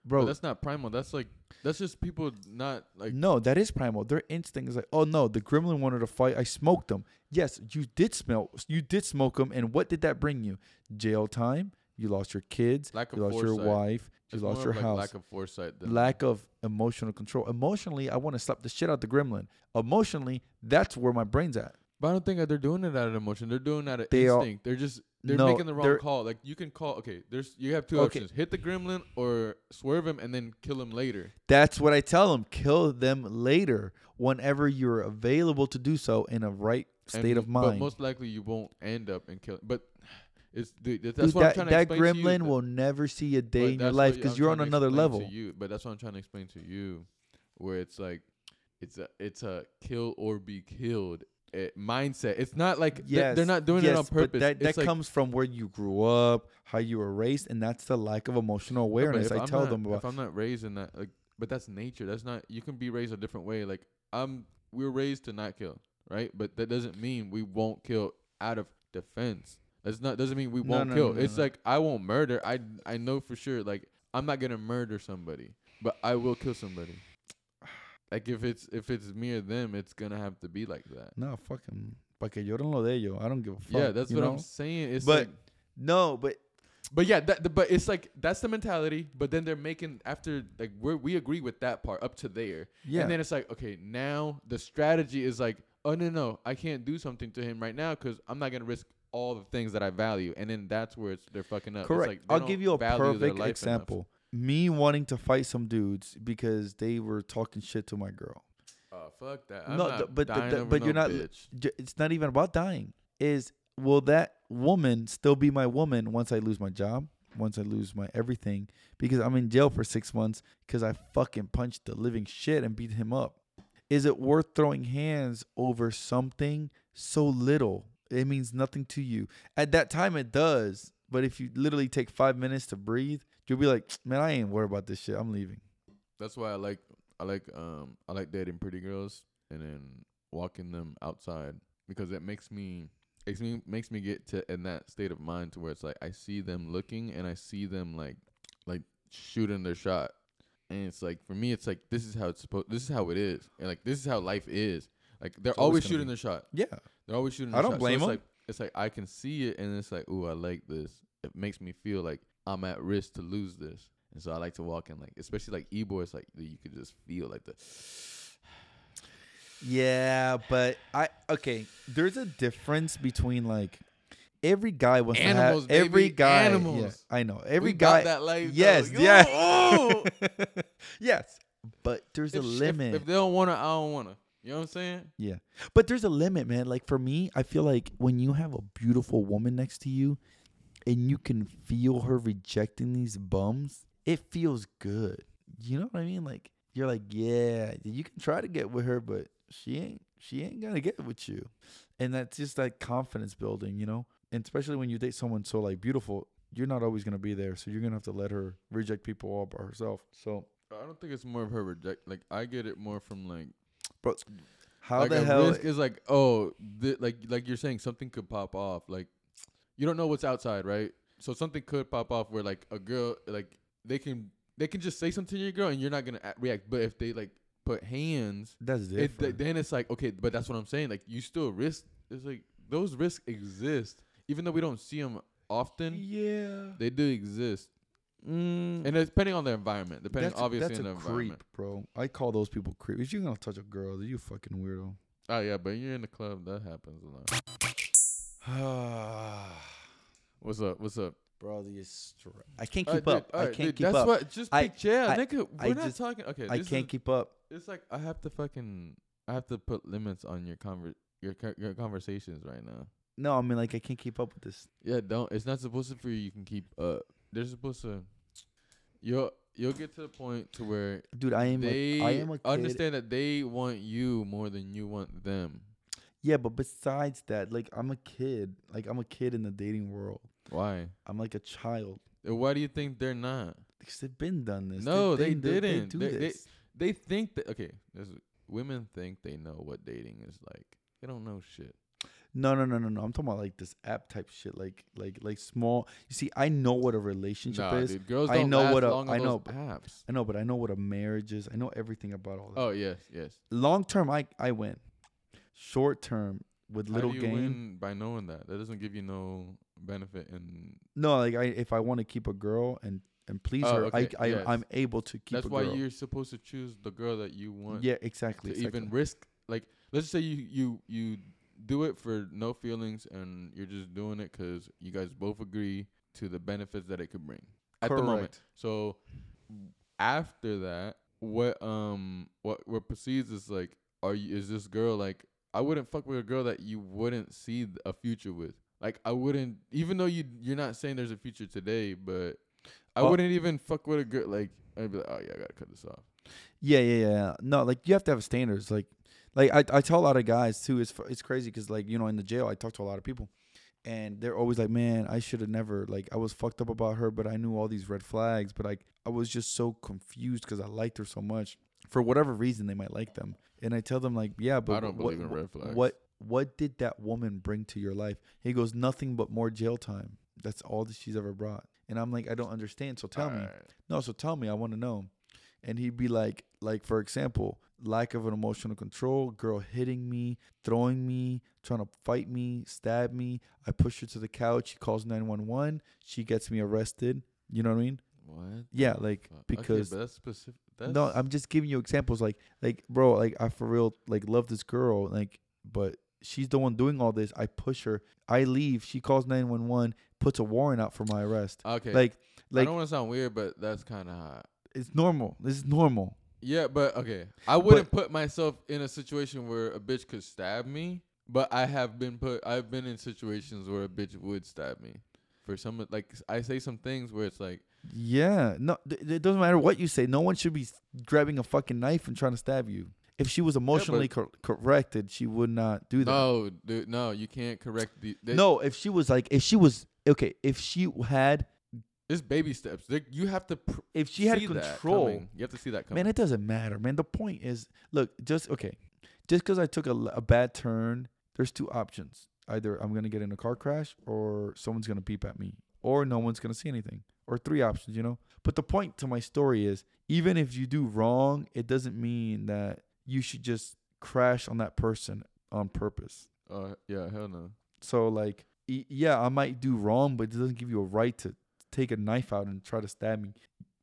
Bro, but that's not primal. That's like, that's just people not like. No, that is primal. Their instinct is like, oh no, the gremlin wanted to fight. I smoked them. Yes, you did smell. You did smoke them. And what did that bring you? Jail time. You lost your kids. Lack of you lost foresight. your wife. You it's lost more your like house. Lack of foresight. Than lack like. of emotional control. Emotionally, I want to slap the shit out the gremlin. Emotionally, that's where my brain's at. But I don't think that they're doing it out of emotion. They're doing it out of they instinct. Are, they're just. They're no, making the wrong call. Like you can call. Okay, there's you have two okay. options: hit the gremlin or swerve him and then kill him later. That's what I tell them: kill them later, whenever you're available to do so in a right state and, of mind. But most likely you won't end up and kill. But It's dude, that's dude, what that, I'm trying to that explain gremlin to you. That, will never see a day in your life because you're on another level. You, but that's what I'm trying to explain to you, where it's like, it's a it's a kill or be killed it, mindset. It's not like yes, th they're not doing yes, it on purpose. But that that like, comes from where you grew up, how you were raised, and that's the lack of emotional awareness. I I'm tell not, them about. If I'm not raised in that, like, but that's nature. That's not. You can be raised a different way. Like I'm, we were raised to not kill, right? But that doesn't mean we won't kill out of defense. That's not doesn't mean we no, won't no, kill. No, no, it's no. like I won't murder. I I know for sure. Like I'm not gonna murder somebody, but I will kill somebody. Like if it's if it's me or them, it's gonna have to be like that. No fucking. Pa que lloren lo de ellos. I don't give a fuck. Yeah, that's what know? I'm saying. It's but like, no, but but yeah, that, but it's like that's the mentality. But then they're making after like we we agree with that part up to there. Yeah. And then it's like okay, now the strategy is like oh no no I can't do something to him right now because I'm not gonna risk all the things that I value, and then that's where it's they're fucking up. Correct. It's like I'll give you a perfect example. Enough. Me wanting to fight some dudes because they were talking shit to my girl. Oh uh, fuck that! I'm no, not but dying the, the, over but no you're not. Bitch. It's not even about dying. Is will that woman still be my woman once I lose my job? Once I lose my everything because I'm in jail for six months because I fucking punched the living shit and beat him up. Is it worth throwing hands over something so little? It means nothing to you. At that time, it does. But if you literally take five minutes to breathe, you'll be like, man, I ain't worried about this shit. I'm leaving. That's why I like I like um I like dating pretty girls and then walking them outside because it makes me makes me makes me get to in that state of mind to where it's like I see them looking and I see them like like shooting their shot. And it's like for me it's like this is how it's supposed this is how it is. And like this is how life is. Like they're always, always shooting their shot. Yeah. They're always shooting. I don't shot. blame so them. Like, it's like I can see it, and it's like, ooh, I like this. It makes me feel like I'm at risk to lose this, and so I like to walk in, like especially like e-boy. It's like you could just feel like the. Yeah, but I okay. There's a difference between like every guy wants animals, to have every baby, guy. Animals. Yeah, I know every we guy. Got that life, yes, though. yeah, oh. yes. But there's if, a limit. If, if they don't want to, I don't want to. You know what I'm saying? Yeah. But there's a limit, man. Like, for me, I feel like when you have a beautiful woman next to you and you can feel her rejecting these bums, it feels good. You know what I mean? Like, you're like, yeah, you can try to get with her, but she ain't she ain't going to get with you. And that's just, like, confidence building, you know? And especially when you date someone so, like, beautiful, you're not always going to be there. So you're going to have to let her reject people all by herself. So I don't think it's more of her reject. Like, I get it more from, like, Bro, how like the hell risk is like oh th like like you're saying something could pop off like you don't know what's outside right so something could pop off where like a girl like they can they can just say something to your girl and you're not gonna react but if they like put hands that's different. It, then it's like okay but that's what I'm saying like you still risk it's like those risks exist even though we don't see them often yeah they do exist. Mm. And depending on the environment, depending that's obviously a, that's on the a environment, creep, bro. I call those people creep. If you're gonna touch a girl, you fucking weirdo. Oh yeah, but you're in the club. That happens a lot. What's up? What's up, bro? These I can't keep uh, up. Dude, I can't dude, keep that's up. That's what. Just I, be chill, I, nigga. We're I not just, talking. Okay, I can't is, keep up. It's like I have to fucking. I have to put limits on your conver your your conversations right now. No, I mean like I can't keep up with this. Yeah, don't. It's not supposed to be. You can keep up. They're supposed to, you'll you'll get to the point to where, dude, I am they a, I am a kid. Understand that they want you more than you want them. Yeah, but besides that, like I'm a kid, like I'm a kid in the dating world. Why? I'm like a child. And why do you think they're not? Because they've been done this. No, they, they, they didn't. They, do they, this. they they think that okay. There's, women think they know what dating is like. They don't know shit. No, no, no, no, no. I'm talking about like this app type shit, like, like, like small. You see, I know what a relationship nah, is. Dude, girls don't I know last what a, long I know but, apps. I know, but I know what a marriage is. I know everything about all that. Oh yes, yes. Long term, I I win. Short term with little How do you gain. Win by knowing that that doesn't give you no benefit in. No, like I if I want to keep a girl and and please oh, her, okay. I, I yes. I'm able to keep. That's a girl. Why you're supposed to choose the girl that you want. Yeah, exactly. To exactly. even risk, like, let's say you you you. do it for no feelings, and you're just doing it because you guys both agree to the benefits that it could bring at Correct. the moment. So after that, what um what what proceeds is like, are you is this girl like I wouldn't fuck with a girl that you wouldn't see a future with. like I wouldn't, even though you you're not saying there's a future today, but I oh. wouldn't even fuck with a girl. Like I'd be like, oh yeah, I gotta cut this off. Yeah, yeah, yeah. No, like you have to have standards. Like, like I I tell a lot of guys too. It's it's crazy because like you know in the jail I talk to a lot of people, and they're always like, man, I should have never, like I was fucked up about her, but I knew all these red flags, but like I was just so confused because I liked her so much. For whatever reason, they might like them. And I tell them, like, yeah, but I don't what, believe in red flags. What what did that woman bring to your life? He goes, nothing but more jail time. That's all that she's ever brought. And I'm like, I don't understand. So tell all me. Right. No, so tell me. I want to know. And he'd be like, like, for example, lack of an emotional control, girl hitting me, throwing me, trying to fight me, stab me. I push her to the couch. She calls nine one one. She gets me arrested. You know what I mean? What? Yeah, like, because. Okay, but that's specific. That's no, I'm just giving you examples. Like, like, bro, like, I for real, like, love this girl. Like, but she's the one doing all this. I push her. I leave. She calls nine one one, puts a warrant out for my arrest. Okay. Like, like I don't want to sound weird, but that's kind of hot. It's normal. This is normal. Yeah, but, okay. I wouldn't but, put myself in a situation where a bitch could stab me, but I have been put, I've been in situations where a bitch would stab me. For some, like, I say some things where it's like, yeah, no, th- it doesn't matter what you say. No one should be grabbing a fucking knife and trying to stab you. If she was emotionally yeah, cor- corrected, she would not do that. No, dude, no, you can't correct the. They, no, if she was like, if she was okay, if she had, it's baby steps. They, you have to. Pr- if she had control, you have to see that coming. Man, it doesn't matter, man. The point is, look, just okay, just because I took a, a bad turn, there's two options. Either I'm gonna get in a car crash, or someone's gonna peep at me, or no one's gonna see anything. Or three options, you know? But the point to my story is, even if you do wrong, it doesn't mean that you should just crash on that person on purpose. Oh, uh, yeah, hell no. So, like, e- yeah, I might do wrong, but it doesn't give you a right to take a knife out and try to stab me.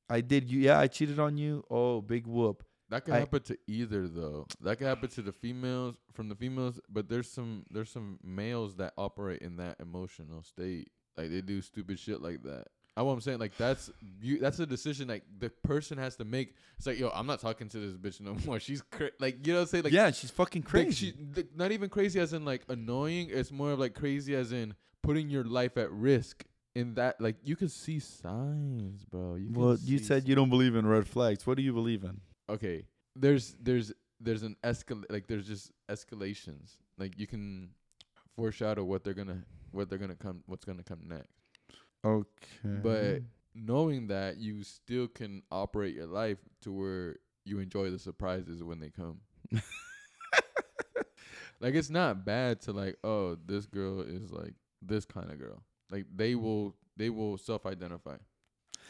I did, you, yeah, I cheated on you. Oh, big whoop. That could I, happen to either, though. That could happen to the females, from the females, but there's some there's some males that operate in that emotional state. Like, they do stupid shit like that. I what I'm saying, like, that's you. That's a decision like the person has to make. It's like, yo, I'm not talking to this bitch no more. She's cra- like, you know what I'm saying? Like, yeah, she's fucking crazy. Like, she, like, not even crazy as in like annoying. It's more of like crazy as in putting your life at risk. In that, like, you can see signs, bro. You well, you said signs. You don't believe in red flags. What do you believe in? Okay, there's there's there's an escal like there's just escalations. Like, you can foreshadow what they're gonna what they're gonna come what's gonna come next. Okay. But knowing that, you still can operate your life to where you enjoy the surprises when they come. Like, it's not bad to like, oh, this girl is like this kind of girl. Like, they will they will self-identify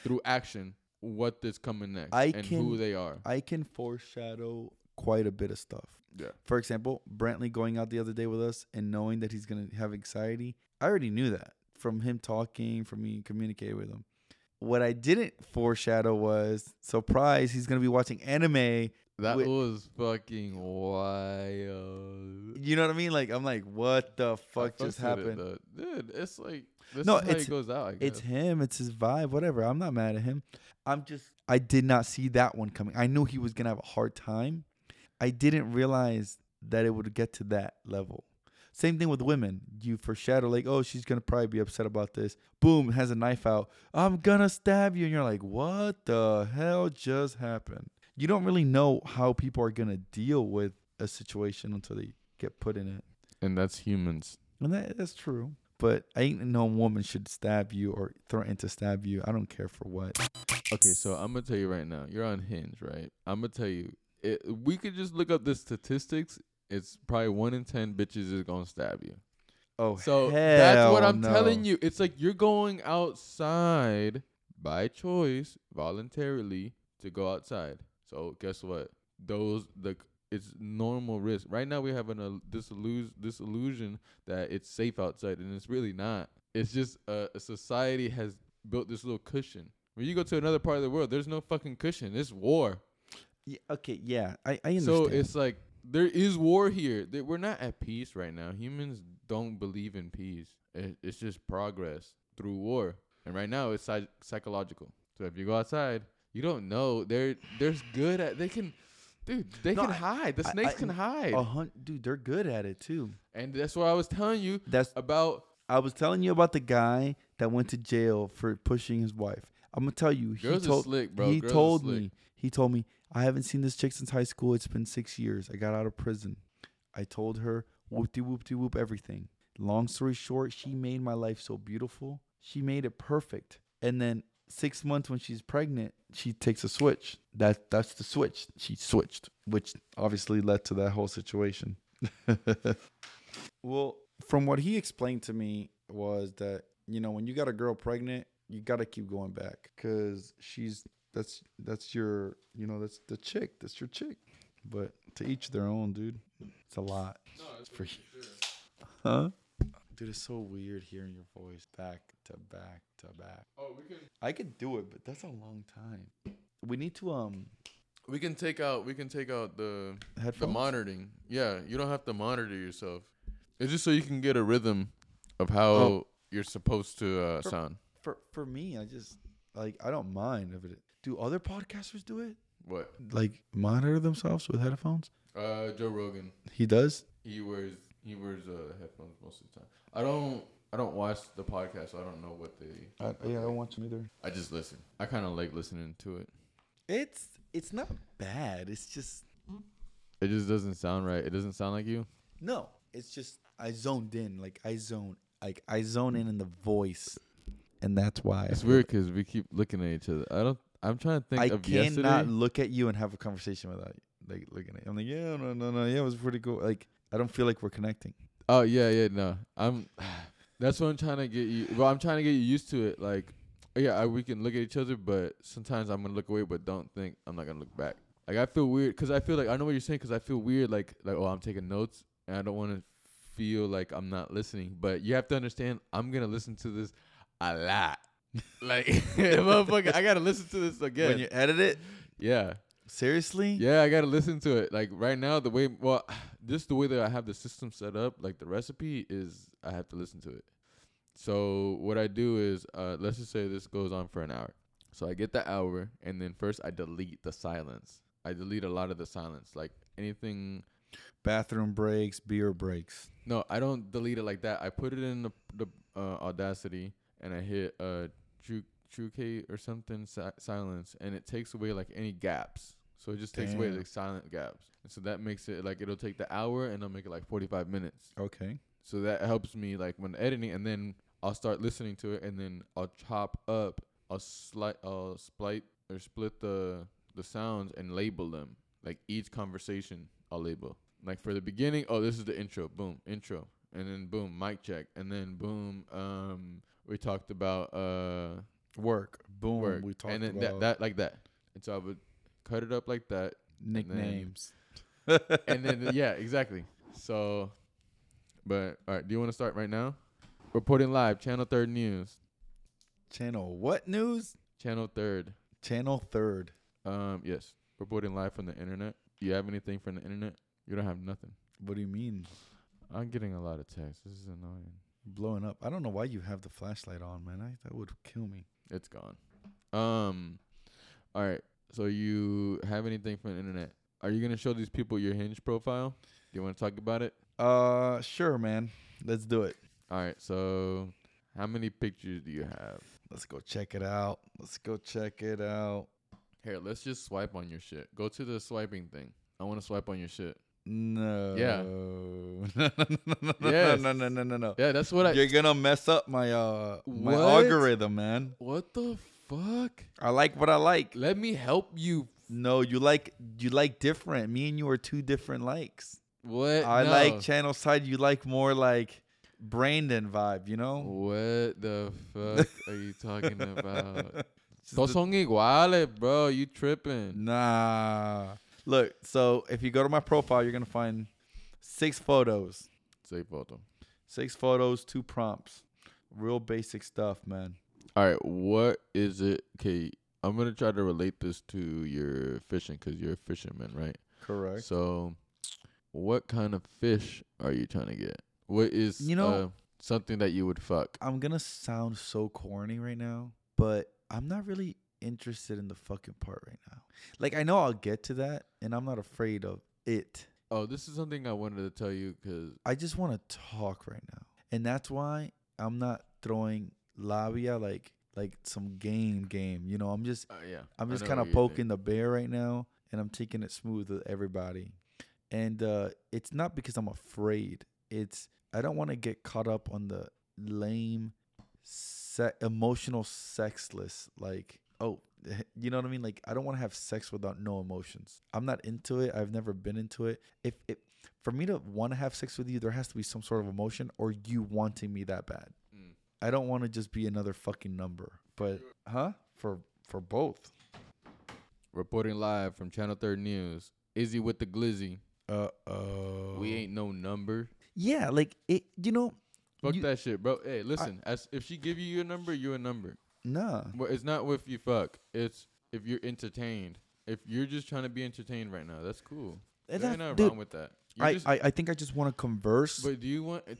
through action what is coming next I and can, who they are. I can foreshadow quite a bit of stuff. Yeah. For example, Brantley going out the other day with us and knowing that he's going to have anxiety. I already knew that. From him talking, from me communicating with him. What I didn't foreshadow was, surprise, he's going to be watching anime. That with, was fucking wild. You know what I mean? Like, I'm like, what the fuck I just happened? It, Dude, it's like, this no, is how it goes out, I guess. It's him. It's his vibe, whatever. I'm not mad at him. I'm just, I did not see that one coming. I knew he was going to have a hard time. I didn't realize that it would get to that level. Same thing with women. You foreshadow, like, oh, she's going to probably be upset about this. Boom, has a knife out. I'm going to stab you. And you're like, what the hell just happened? You don't really know how people are going to deal with a situation until they get put in it. And that's humans. And that, that's true. But I ain't no woman should stab you or threaten to stab you. I don't care for what. Okay, so I'm going to tell you right now. You're on Hinge, right? I'm going to tell you. It, we could just look up the statistics. It's probably one in ten bitches is going to stab you. Oh, so hell that's what I'm no. telling you. It's like you're going outside by choice, voluntarily, to go outside. So guess what? Those the it's normal risk. Right now we have an, a disillusion, disillusion that it's safe outside, and it's really not. It's just uh, a society has built this little cushion. When you go to another part of the world, there's no fucking cushion. It's war. Yeah, okay, yeah, I, I understand. So it's like, there is war here. We're not at peace right now. Humans don't believe in peace. It's just progress through war. And right now, it's psychological. So if you go outside, you don't know. They're there's good at they can, dude. They no, can hide. The snakes I, I, can hide. A hun- dude, they're good at it too. And that's what I was telling you. That's about I was telling you about the guy that went to jail for pushing his wife. I'm gonna tell you, he Girls told, are slick, bro. He Girls told are slick. me, he told me, I haven't seen this chick since high school. It's been six years. I got out of prison. I told her whoop-de-whoop-de-whoop everything. Long story short, she made my life so beautiful. She made it perfect. And then six months when she's pregnant, she takes a switch. That that's the switch. She switched, which obviously led to that whole situation. Well, from what he explained to me was that, you know, when you got a girl pregnant, you got to keep going back because she's that's that's your, you know, that's the chick. That's your chick. But to each their own, dude. It's a lot. No, it's for sure. Huh? Dude, it's so weird hearing your voice back to back to back. Oh, we can. I could do it, but that's a long time. We need to um. We can take out. We can take out the headphones? the monitoring. Yeah, you don't have to monitor yourself. It's just so you can get a rhythm of how oh. you're supposed to uh, for, sound. For for me, I just like I don't mind if it. Do other podcasters do it? What? Like monitor themselves with headphones? Uh, Joe Rogan. He does. He wears. He wears uh, headphones most of the time. I don't. I don't watch the podcast, so I don't know what they. I, yeah, I don't watch them either. I just listen. I kind of like listening to it. It's it's not bad. It's just. It just doesn't sound right. It doesn't sound like you. No, it's just I zoned in. Like I zone. Like I zone in in the voice, and that's why. It's weird because we keep looking at each other. I don't. I'm trying to think. I of yesterday. I cannot look at you and have a conversation without you. Like looking at. You. I'm like, yeah, no, no, no, yeah, it was pretty cool. Like. I don't feel like we're connecting. Oh yeah, yeah, no. I'm. That's what I'm trying to get you. Well, I'm trying to get you used to it. Like, yeah, I, we can look at each other, but sometimes I'm gonna look away, but don't think I'm not gonna look back. Like I feel weird, cause I feel like I know what you're saying, cause I feel weird, like like oh I'm taking notes, and I don't want to feel like I'm not listening. But you have to understand, I'm gonna listen to this a lot. Like, motherfucker, I gotta listen to this again. When you edit it. Yeah. Seriously? Yeah, I gotta listen to it. Like right now, the way well, just the way that I have the system set up, like the recipe is, I have to listen to it. So what I do is, uh, let's just say this goes on for an hour. So I get the hour, and then first I delete the silence. I delete a lot of the silence, like anything. Bathroom breaks, beer breaks. No, I don't delete it like that. I put it in the, the uh, Audacity, and I hit uh, Juke Truecate or something si silence, and it takes away like any gaps. So it just Damn. takes away like silent gaps. And so that makes it like it'll take the hour and I'll make it like forty-five minutes. Okay. So that helps me like when editing, and then I'll start listening to it, and then I'll chop up, I'll slight, I'll split or split the the sounds and label them. Like each conversation I'll label. Like for the beginning, oh, this is the intro, boom, intro. And then boom, mic check. And then boom, um, we talked about uh work, boom, work. We talked and then about that, that like that. And so I would cut it up like that. Nicknames. And then, and then yeah, exactly. So, but all right, do you want to start right now? Reporting live, Channel three News. Channel what news? Channel three. Channel three. Um, yes. Reporting live from the internet. Do you have anything from the internet? You don't have nothing. What do you mean? I'm getting a lot of texts. This is annoying. Blowing up. I don't know why you have the flashlight on, man. I, that would kill me. It's gone. Um, all right. So you have anything from the internet? Are you gonna show these people your Hinge profile? Do you want to talk about it? Uh, sure, man. Let's do it. All right. So, how many pictures do you have? Let's go check it out. Let's go check it out. Here, let's just swipe on your shit. Go to the swiping thing. I want to swipe on your shit. No. Yeah. No, no, no, no, no, yes. no, no, no, no, no. Yeah, that's what I. You're gonna mess up my uh my what? algorithm, man. What the fuck? I like what I like. Let me help you. No, you like you like different. Me and you are two different likes. What? I no. like channel side. You like more like Brandon vibe. You know? What the fuck are you talking about? Todos son iguales, bro. You tripping? Nah. Look, so if you go to my profile, you're going to find six photos. Six photos. Six photos, two prompts. Real basic stuff, man. All right, what is it? Okay, I'm going to try to relate this to your fishing because you're a fisherman, right? Correct. So what kind of fish are you trying to get? What is you know, uh, something that you would fuck? I'm going to sound so corny right now, but I'm not really interested in the fucking part right now. Like, I know I'll get to that, and I'm not afraid of it. Oh, this is something I wanted to tell you because I just want to talk right now. And that's why I'm not throwing labia like like some game game. You know, I'm just uh, yeah. I'm just kind of poking the bear right now, and I'm taking it smooth with everybody. And uh, it's not because I'm afraid. It's I don't want to get caught up on the lame, se emotional sexless. Like, oh, you know what I mean? Like, I don't want to have sex without no emotions. I'm not into it. I've never been into it. If it, for me to want to have sex with you, there has to be some sort of emotion or you wanting me that bad. Mm. I don't want to just be another fucking number. But, huh? For, for both. Reporting live from Channel three News. Izzy with the glizzy. Uh-oh. We ain't no number. Yeah, like, it. You know. Fuck you, that shit, bro. Hey, listen. I, as, if she give you your number, you're a number. Nah. Well, it's not if you fuck. It's if you're entertained. If you're just trying to be entertained right now, that's cool. There's nothing dude, wrong with that. I, just, I, I think I just want to converse. But do you want... It,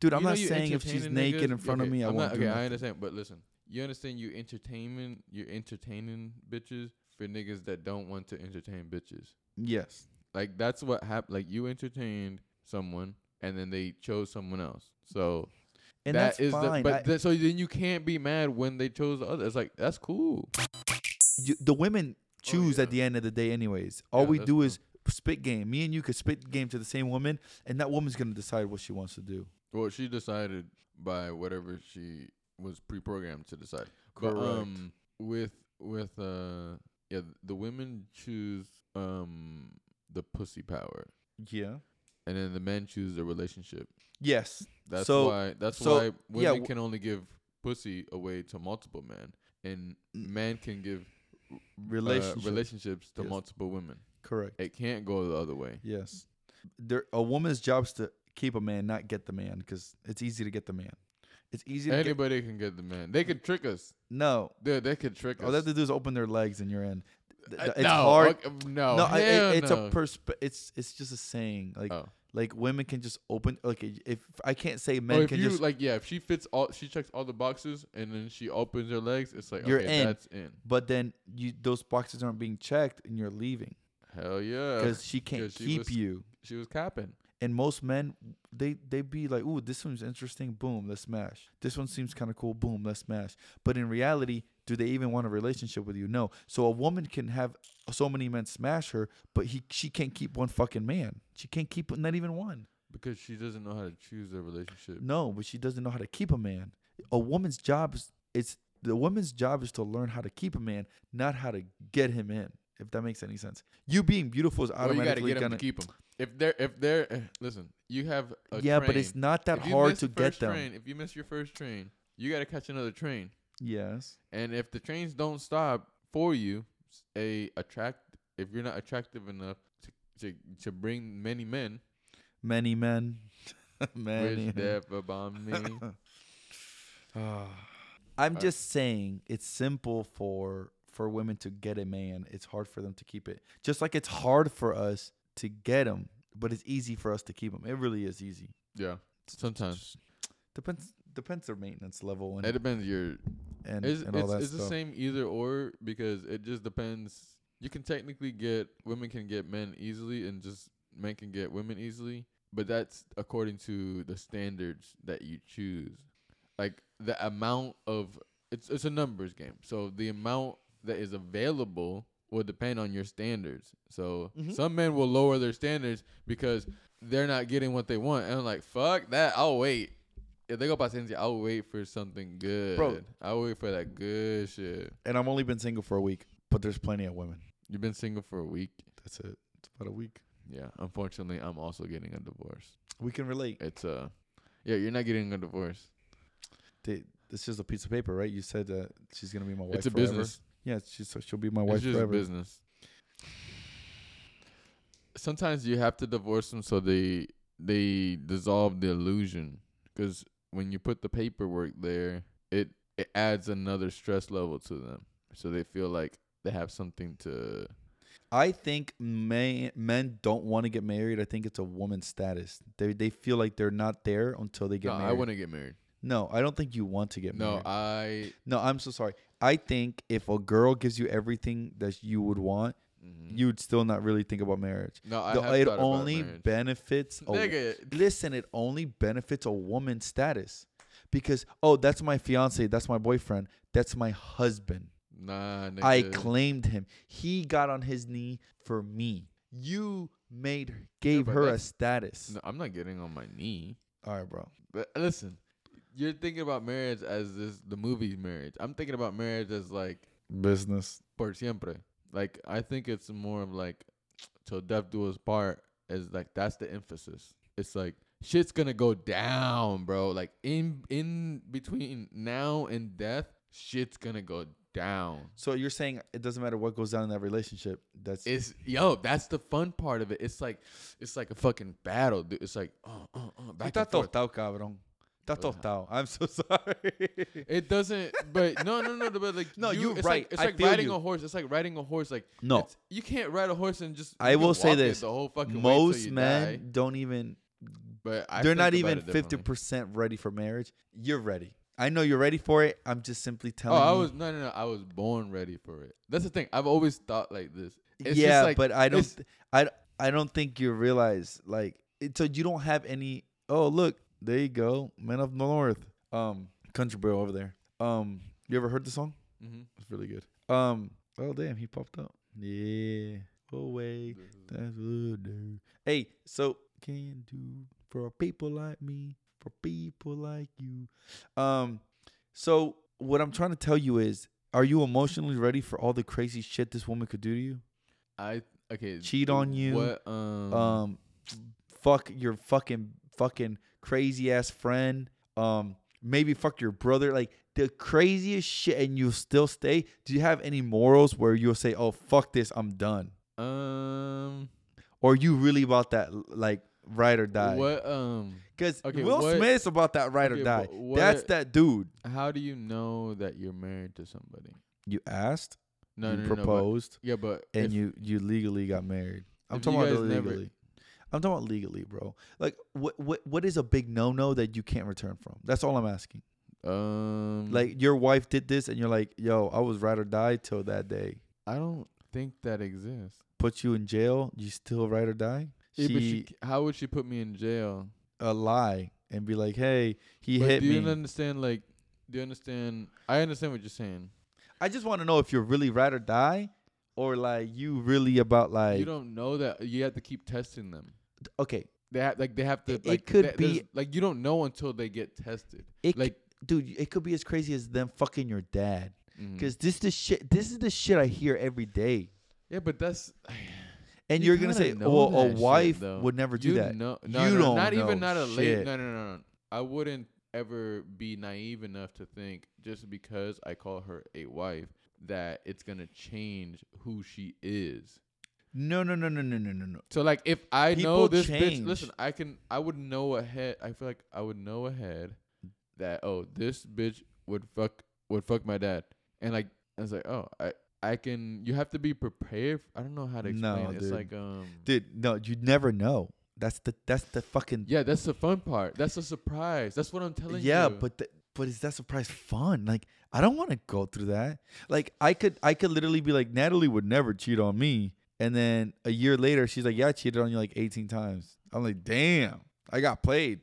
dude, I'm not saying if she's naked niggas, in front okay, of me, I I'm won't not, do Okay, nothing. I understand. But listen, you understand you entertainment, you're entertaining bitches for niggas that don't want to entertain bitches. Yes. Like, that's what happened. Like, you entertained someone, and then they chose someone else. So... And that that's is fine. The, but I, th so then you can't be mad when they chose the other. It's like, that's cool. You, the women choose oh, yeah. at the end of the day anyways. All yeah, we do cool. is spit game. Me and you could spit game to the same woman, and that woman's going to decide what she wants to do. Well, she decided by whatever she was pre-programmed to decide. Correct. But, um, with, with uh, yeah, the women choose um, the pussy power. Yeah. And then the men choose the relationship. Yes. That's so, why that's so, why women yeah, can only give pussy away to multiple men, and men can give relationships, uh, relationships to yes. multiple women. Correct. It can't go the other way. Yes. There, a woman's job is to keep a man, not get the man, because it's easy to get the man. It's easy. To Anybody get, can get the man. They could trick us. No. They they could trick us. All they have to do is open their legs, and you're in. Th th it's no, hard. Okay, no. No. I, it, it's no. a persp. It's it's just a saying. Like. Oh. Like, women can just open, like, if I can't say men oh, can you, just. Like, yeah, if she fits all, she checks all the boxes, and then she opens her legs, it's like, you're okay, in, that's in. But then you those boxes aren't being checked, and you're leaving. Hell yeah. Because she can't she keep was, you. She was capping. And most men, they, they be like, ooh, this one's interesting, boom, let's smash. This one seems kind of cool, boom, let's smash. But in reality, do they even want a relationship with you? No. So a woman can have so many men smash her, but he she can't keep one fucking man. She can't keep not even one. Because she doesn't know how to choose a relationship. No, but she doesn't know how to keep a man. A woman's job is it's the woman's job is to learn how to keep a man, not how to get him in. If that makes any sense. You being beautiful is automatically well, you gotta get him gonna, to keep him. If they're if they're listen, you have a yeah, train. But it's not that hard to get them. Train, if you miss your first train, you gotta catch another train. Yes. And if the trains don't stop for you, a attract if you're not attractive enough to to, to bring many men, many men, many. Wish death upon me. oh. I'm I, just saying, it's simple for for women to get a man. It's hard for them to keep it. Just like it's hard for us to get them, but it's easy for us to keep them. It really is easy. Yeah. Sometimes depends depends their maintenance level. And it depends your. And, it's, and all it's, that it's the same either or, because it just depends. You can technically get women can get men easily, and just men can get women easily, but that's according to the standards that you choose. Like the amount of it's it's a numbers game, so the amount that is available will depend on your standards. So mm-hmm. some men will lower their standards because they're not getting what they want, and I'm like, fuck that, I'll wait. If they go by Sensi, I'll wait for something good. Bro. I'll wait for that good shit. And I've only been single for a week, but there's plenty of women. You've been single for a week? That's it. It's about a week. Yeah. Unfortunately, I'm also getting a divorce. We can relate. It's uh, yeah, you're not getting a divorce. They, it's just a piece of paper, right? You said that she's going to be my wife It's a forever. Business. Yeah, she's, she'll be my wife it's just forever. It's business. Sometimes you have to divorce them so they, they dissolve the illusion. Because... when you put the paperwork there, it, it adds another stress level to them. So they feel like they have something to... I think man, men don't want to get married. I think it's a woman's status. They they feel like they're not there until they get no, married. No, I want to get married. No, I don't think you want to get no, married. No, I... No, I'm so sorry. I think if a girl gives you everything that you would want, mm-hmm. you'd still not really think about marriage. No, I the, have it thought only about benefits. A, Nigga. Listen, it only benefits a woman's status, because oh, that's my fiance, that's my boyfriend, that's my husband. Nah, nigga. I claimed him. He got on his knee for me. You made gave yeah, her a status. No, I'm not getting on my knee. All right, bro. But listen, you're thinking about marriage as this the movie Marriage. I'm thinking about marriage as like business por siempre. Like I think it's more of like till death do us part is like that's the emphasis. It's like shit's gonna go down, bro. Like in in between now and death, shit's gonna go down. Down. So you're saying it doesn't matter what goes down in that relationship. That's it's yo. That's the fun part of it. It's like it's like a fucking battle, dude. It's like oh, oh, oh. Back and forth. Tostado, cabrón. Tostado. I'm so sorry. It doesn't. But no, no, no. But like no, you, you're it's right. Like, it's I like riding you. a horse. It's like riding a horse. Like no, you can't ride a horse and just. I will say this: the whole fucking most you men die. don't even. But I they're not even fifty percent ready for marriage. You're ready. I know you're ready for it. I'm just simply telling you. Oh, I was no, no, no. I was born ready for it. That's the thing. I've always thought like this. It's yeah, just like, but I don't. I I don't think you realize like it, so you don't have any. Oh, look, there you go, men of the north, um, country boy over there. Um, you ever heard the song? Mm-hmm. It's really good. Um, oh damn, he popped up. Yeah, go away. That's good. Hey, so can do for people like me. For people like you. Um, so what I'm trying to tell you is, are you emotionally ready for all the crazy shit this woman could do to you? I okay. Cheat on you. What, um, um fuck your fucking fucking crazy ass friend. Um, maybe fuck your brother. Like the craziest shit, and you'll still stay. Do you have any morals where you'll say, "Oh fuck this, I'm done"? Um, or are you really about that like ride or die? What um. Because okay, Will what, Smith's about that ride okay, or die. What, That's that dude. How do you know that you're married to somebody? You asked. No, you no, no, proposed. No, but, yeah, but and if, you you legally got married. I'm talking about legally. Never, I'm talking about legally, bro. Like, what what what is a big no no that you can't return from? That's all I'm asking. Um, like your wife did this, and you're like, yo, I was ride or die till that day. I don't think that exists. Put you in jail. You still ride or die? Yeah, she, but she, how would she put me in jail? A lie and be like, hey, he but hit me. Do you understand? Like, do you understand? I understand what you're saying. I just want to know if you're really ride or die, or like you really about like. You don't know that. You have to keep testing them. Okay. They have like they have to. It, like, it could they, be like you don't know until they get tested. It like, dude, it could be as crazy as them fucking your dad. Because mm-hmm. this the shit. This is the shit I hear every day. Yeah, but that's. And you you're gonna say, "Well, a wife shit, would never do you that." Know, no, you no, don't not know even not a lady. No, no, no, no. I wouldn't ever be naive enough to think just because I call her a wife that it's gonna change who she is. No, no, no, no, no, no, no, no. So, like, if I People know this change. bitch, listen, I can, I would know ahead. I feel like I would know ahead that oh, this bitch would fuck would fuck my dad, and like I was like, oh, I. I can. You have to be prepared. I don't know how to explain. No, it. It's dude. like, um, dude, no, you never know. That's the that's the fucking. Yeah, that's the fun part. That's a surprise. That's what I'm telling yeah, you. Yeah, but the, but is that surprise fun? Like, I don't want to go through that. Like, I could I could literally be like, Natalie would never cheat on me, and then a year later, she's like, yeah, I cheated on you like eighteen times. I'm like, damn, I got played.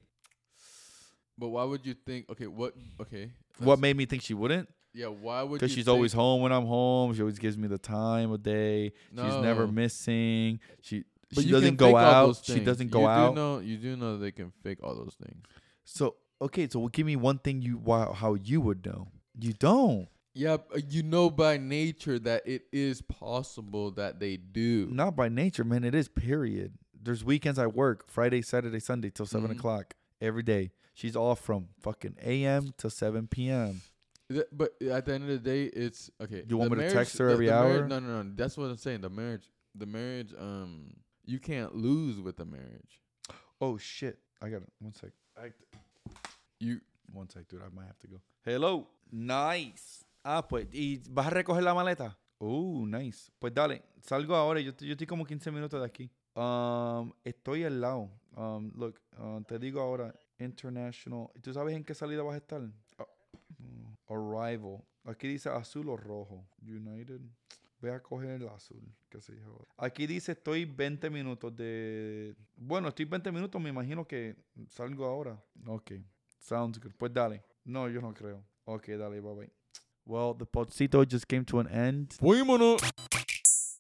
But why would you think? Okay, what? Okay, what made me think she wouldn't? Yeah, why would you? Because she's always home when I'm home. She always gives me the time of day. No. She's never missing. She but she doesn't go out. She doesn't go you do out. Know, you do know they can fake all those things. So okay, so give me one thing you why, how you would know. You don't. Yeah, you know by nature that it is possible that they do. Not by nature, man. It is period. There's weekends I work Friday, Saturday, Sunday till seven mm-hmm. o'clock every day. She's off from fucking a m to seven p m But at the end of the day, it's okay. You want me marriage, to text her every the, the hour? Marriage, no, no, no. That's what I'm saying. The marriage, the marriage. Um, you can't lose with the marriage. Oh shit! I got it. One sec. I, you one sec, dude. I might have to go. Hello. Nice. Ah, pues. ¿Y vas a recoger la maleta? Oh, nice. Pues dale. Salgo ahora. Yo yo estoy como quince minutos de aquí. Um, estoy al lado. Um, look. Uh, te digo ahora. International. ¿Tú sabes en qué salida vas a estar? Oh. Arrival. Aquí dice azul o rojo. United. Voy a coger el azul, qué sé yo. Aquí dice estoy veinte minutos de... Bueno, estoy veinte minutos, me imagino que salgo ahora. Ok, sounds good. Pues dale. No, yo no creo. Ok, dale, bye bye. Well, the potcito just came to an end. ¡Fuímonos!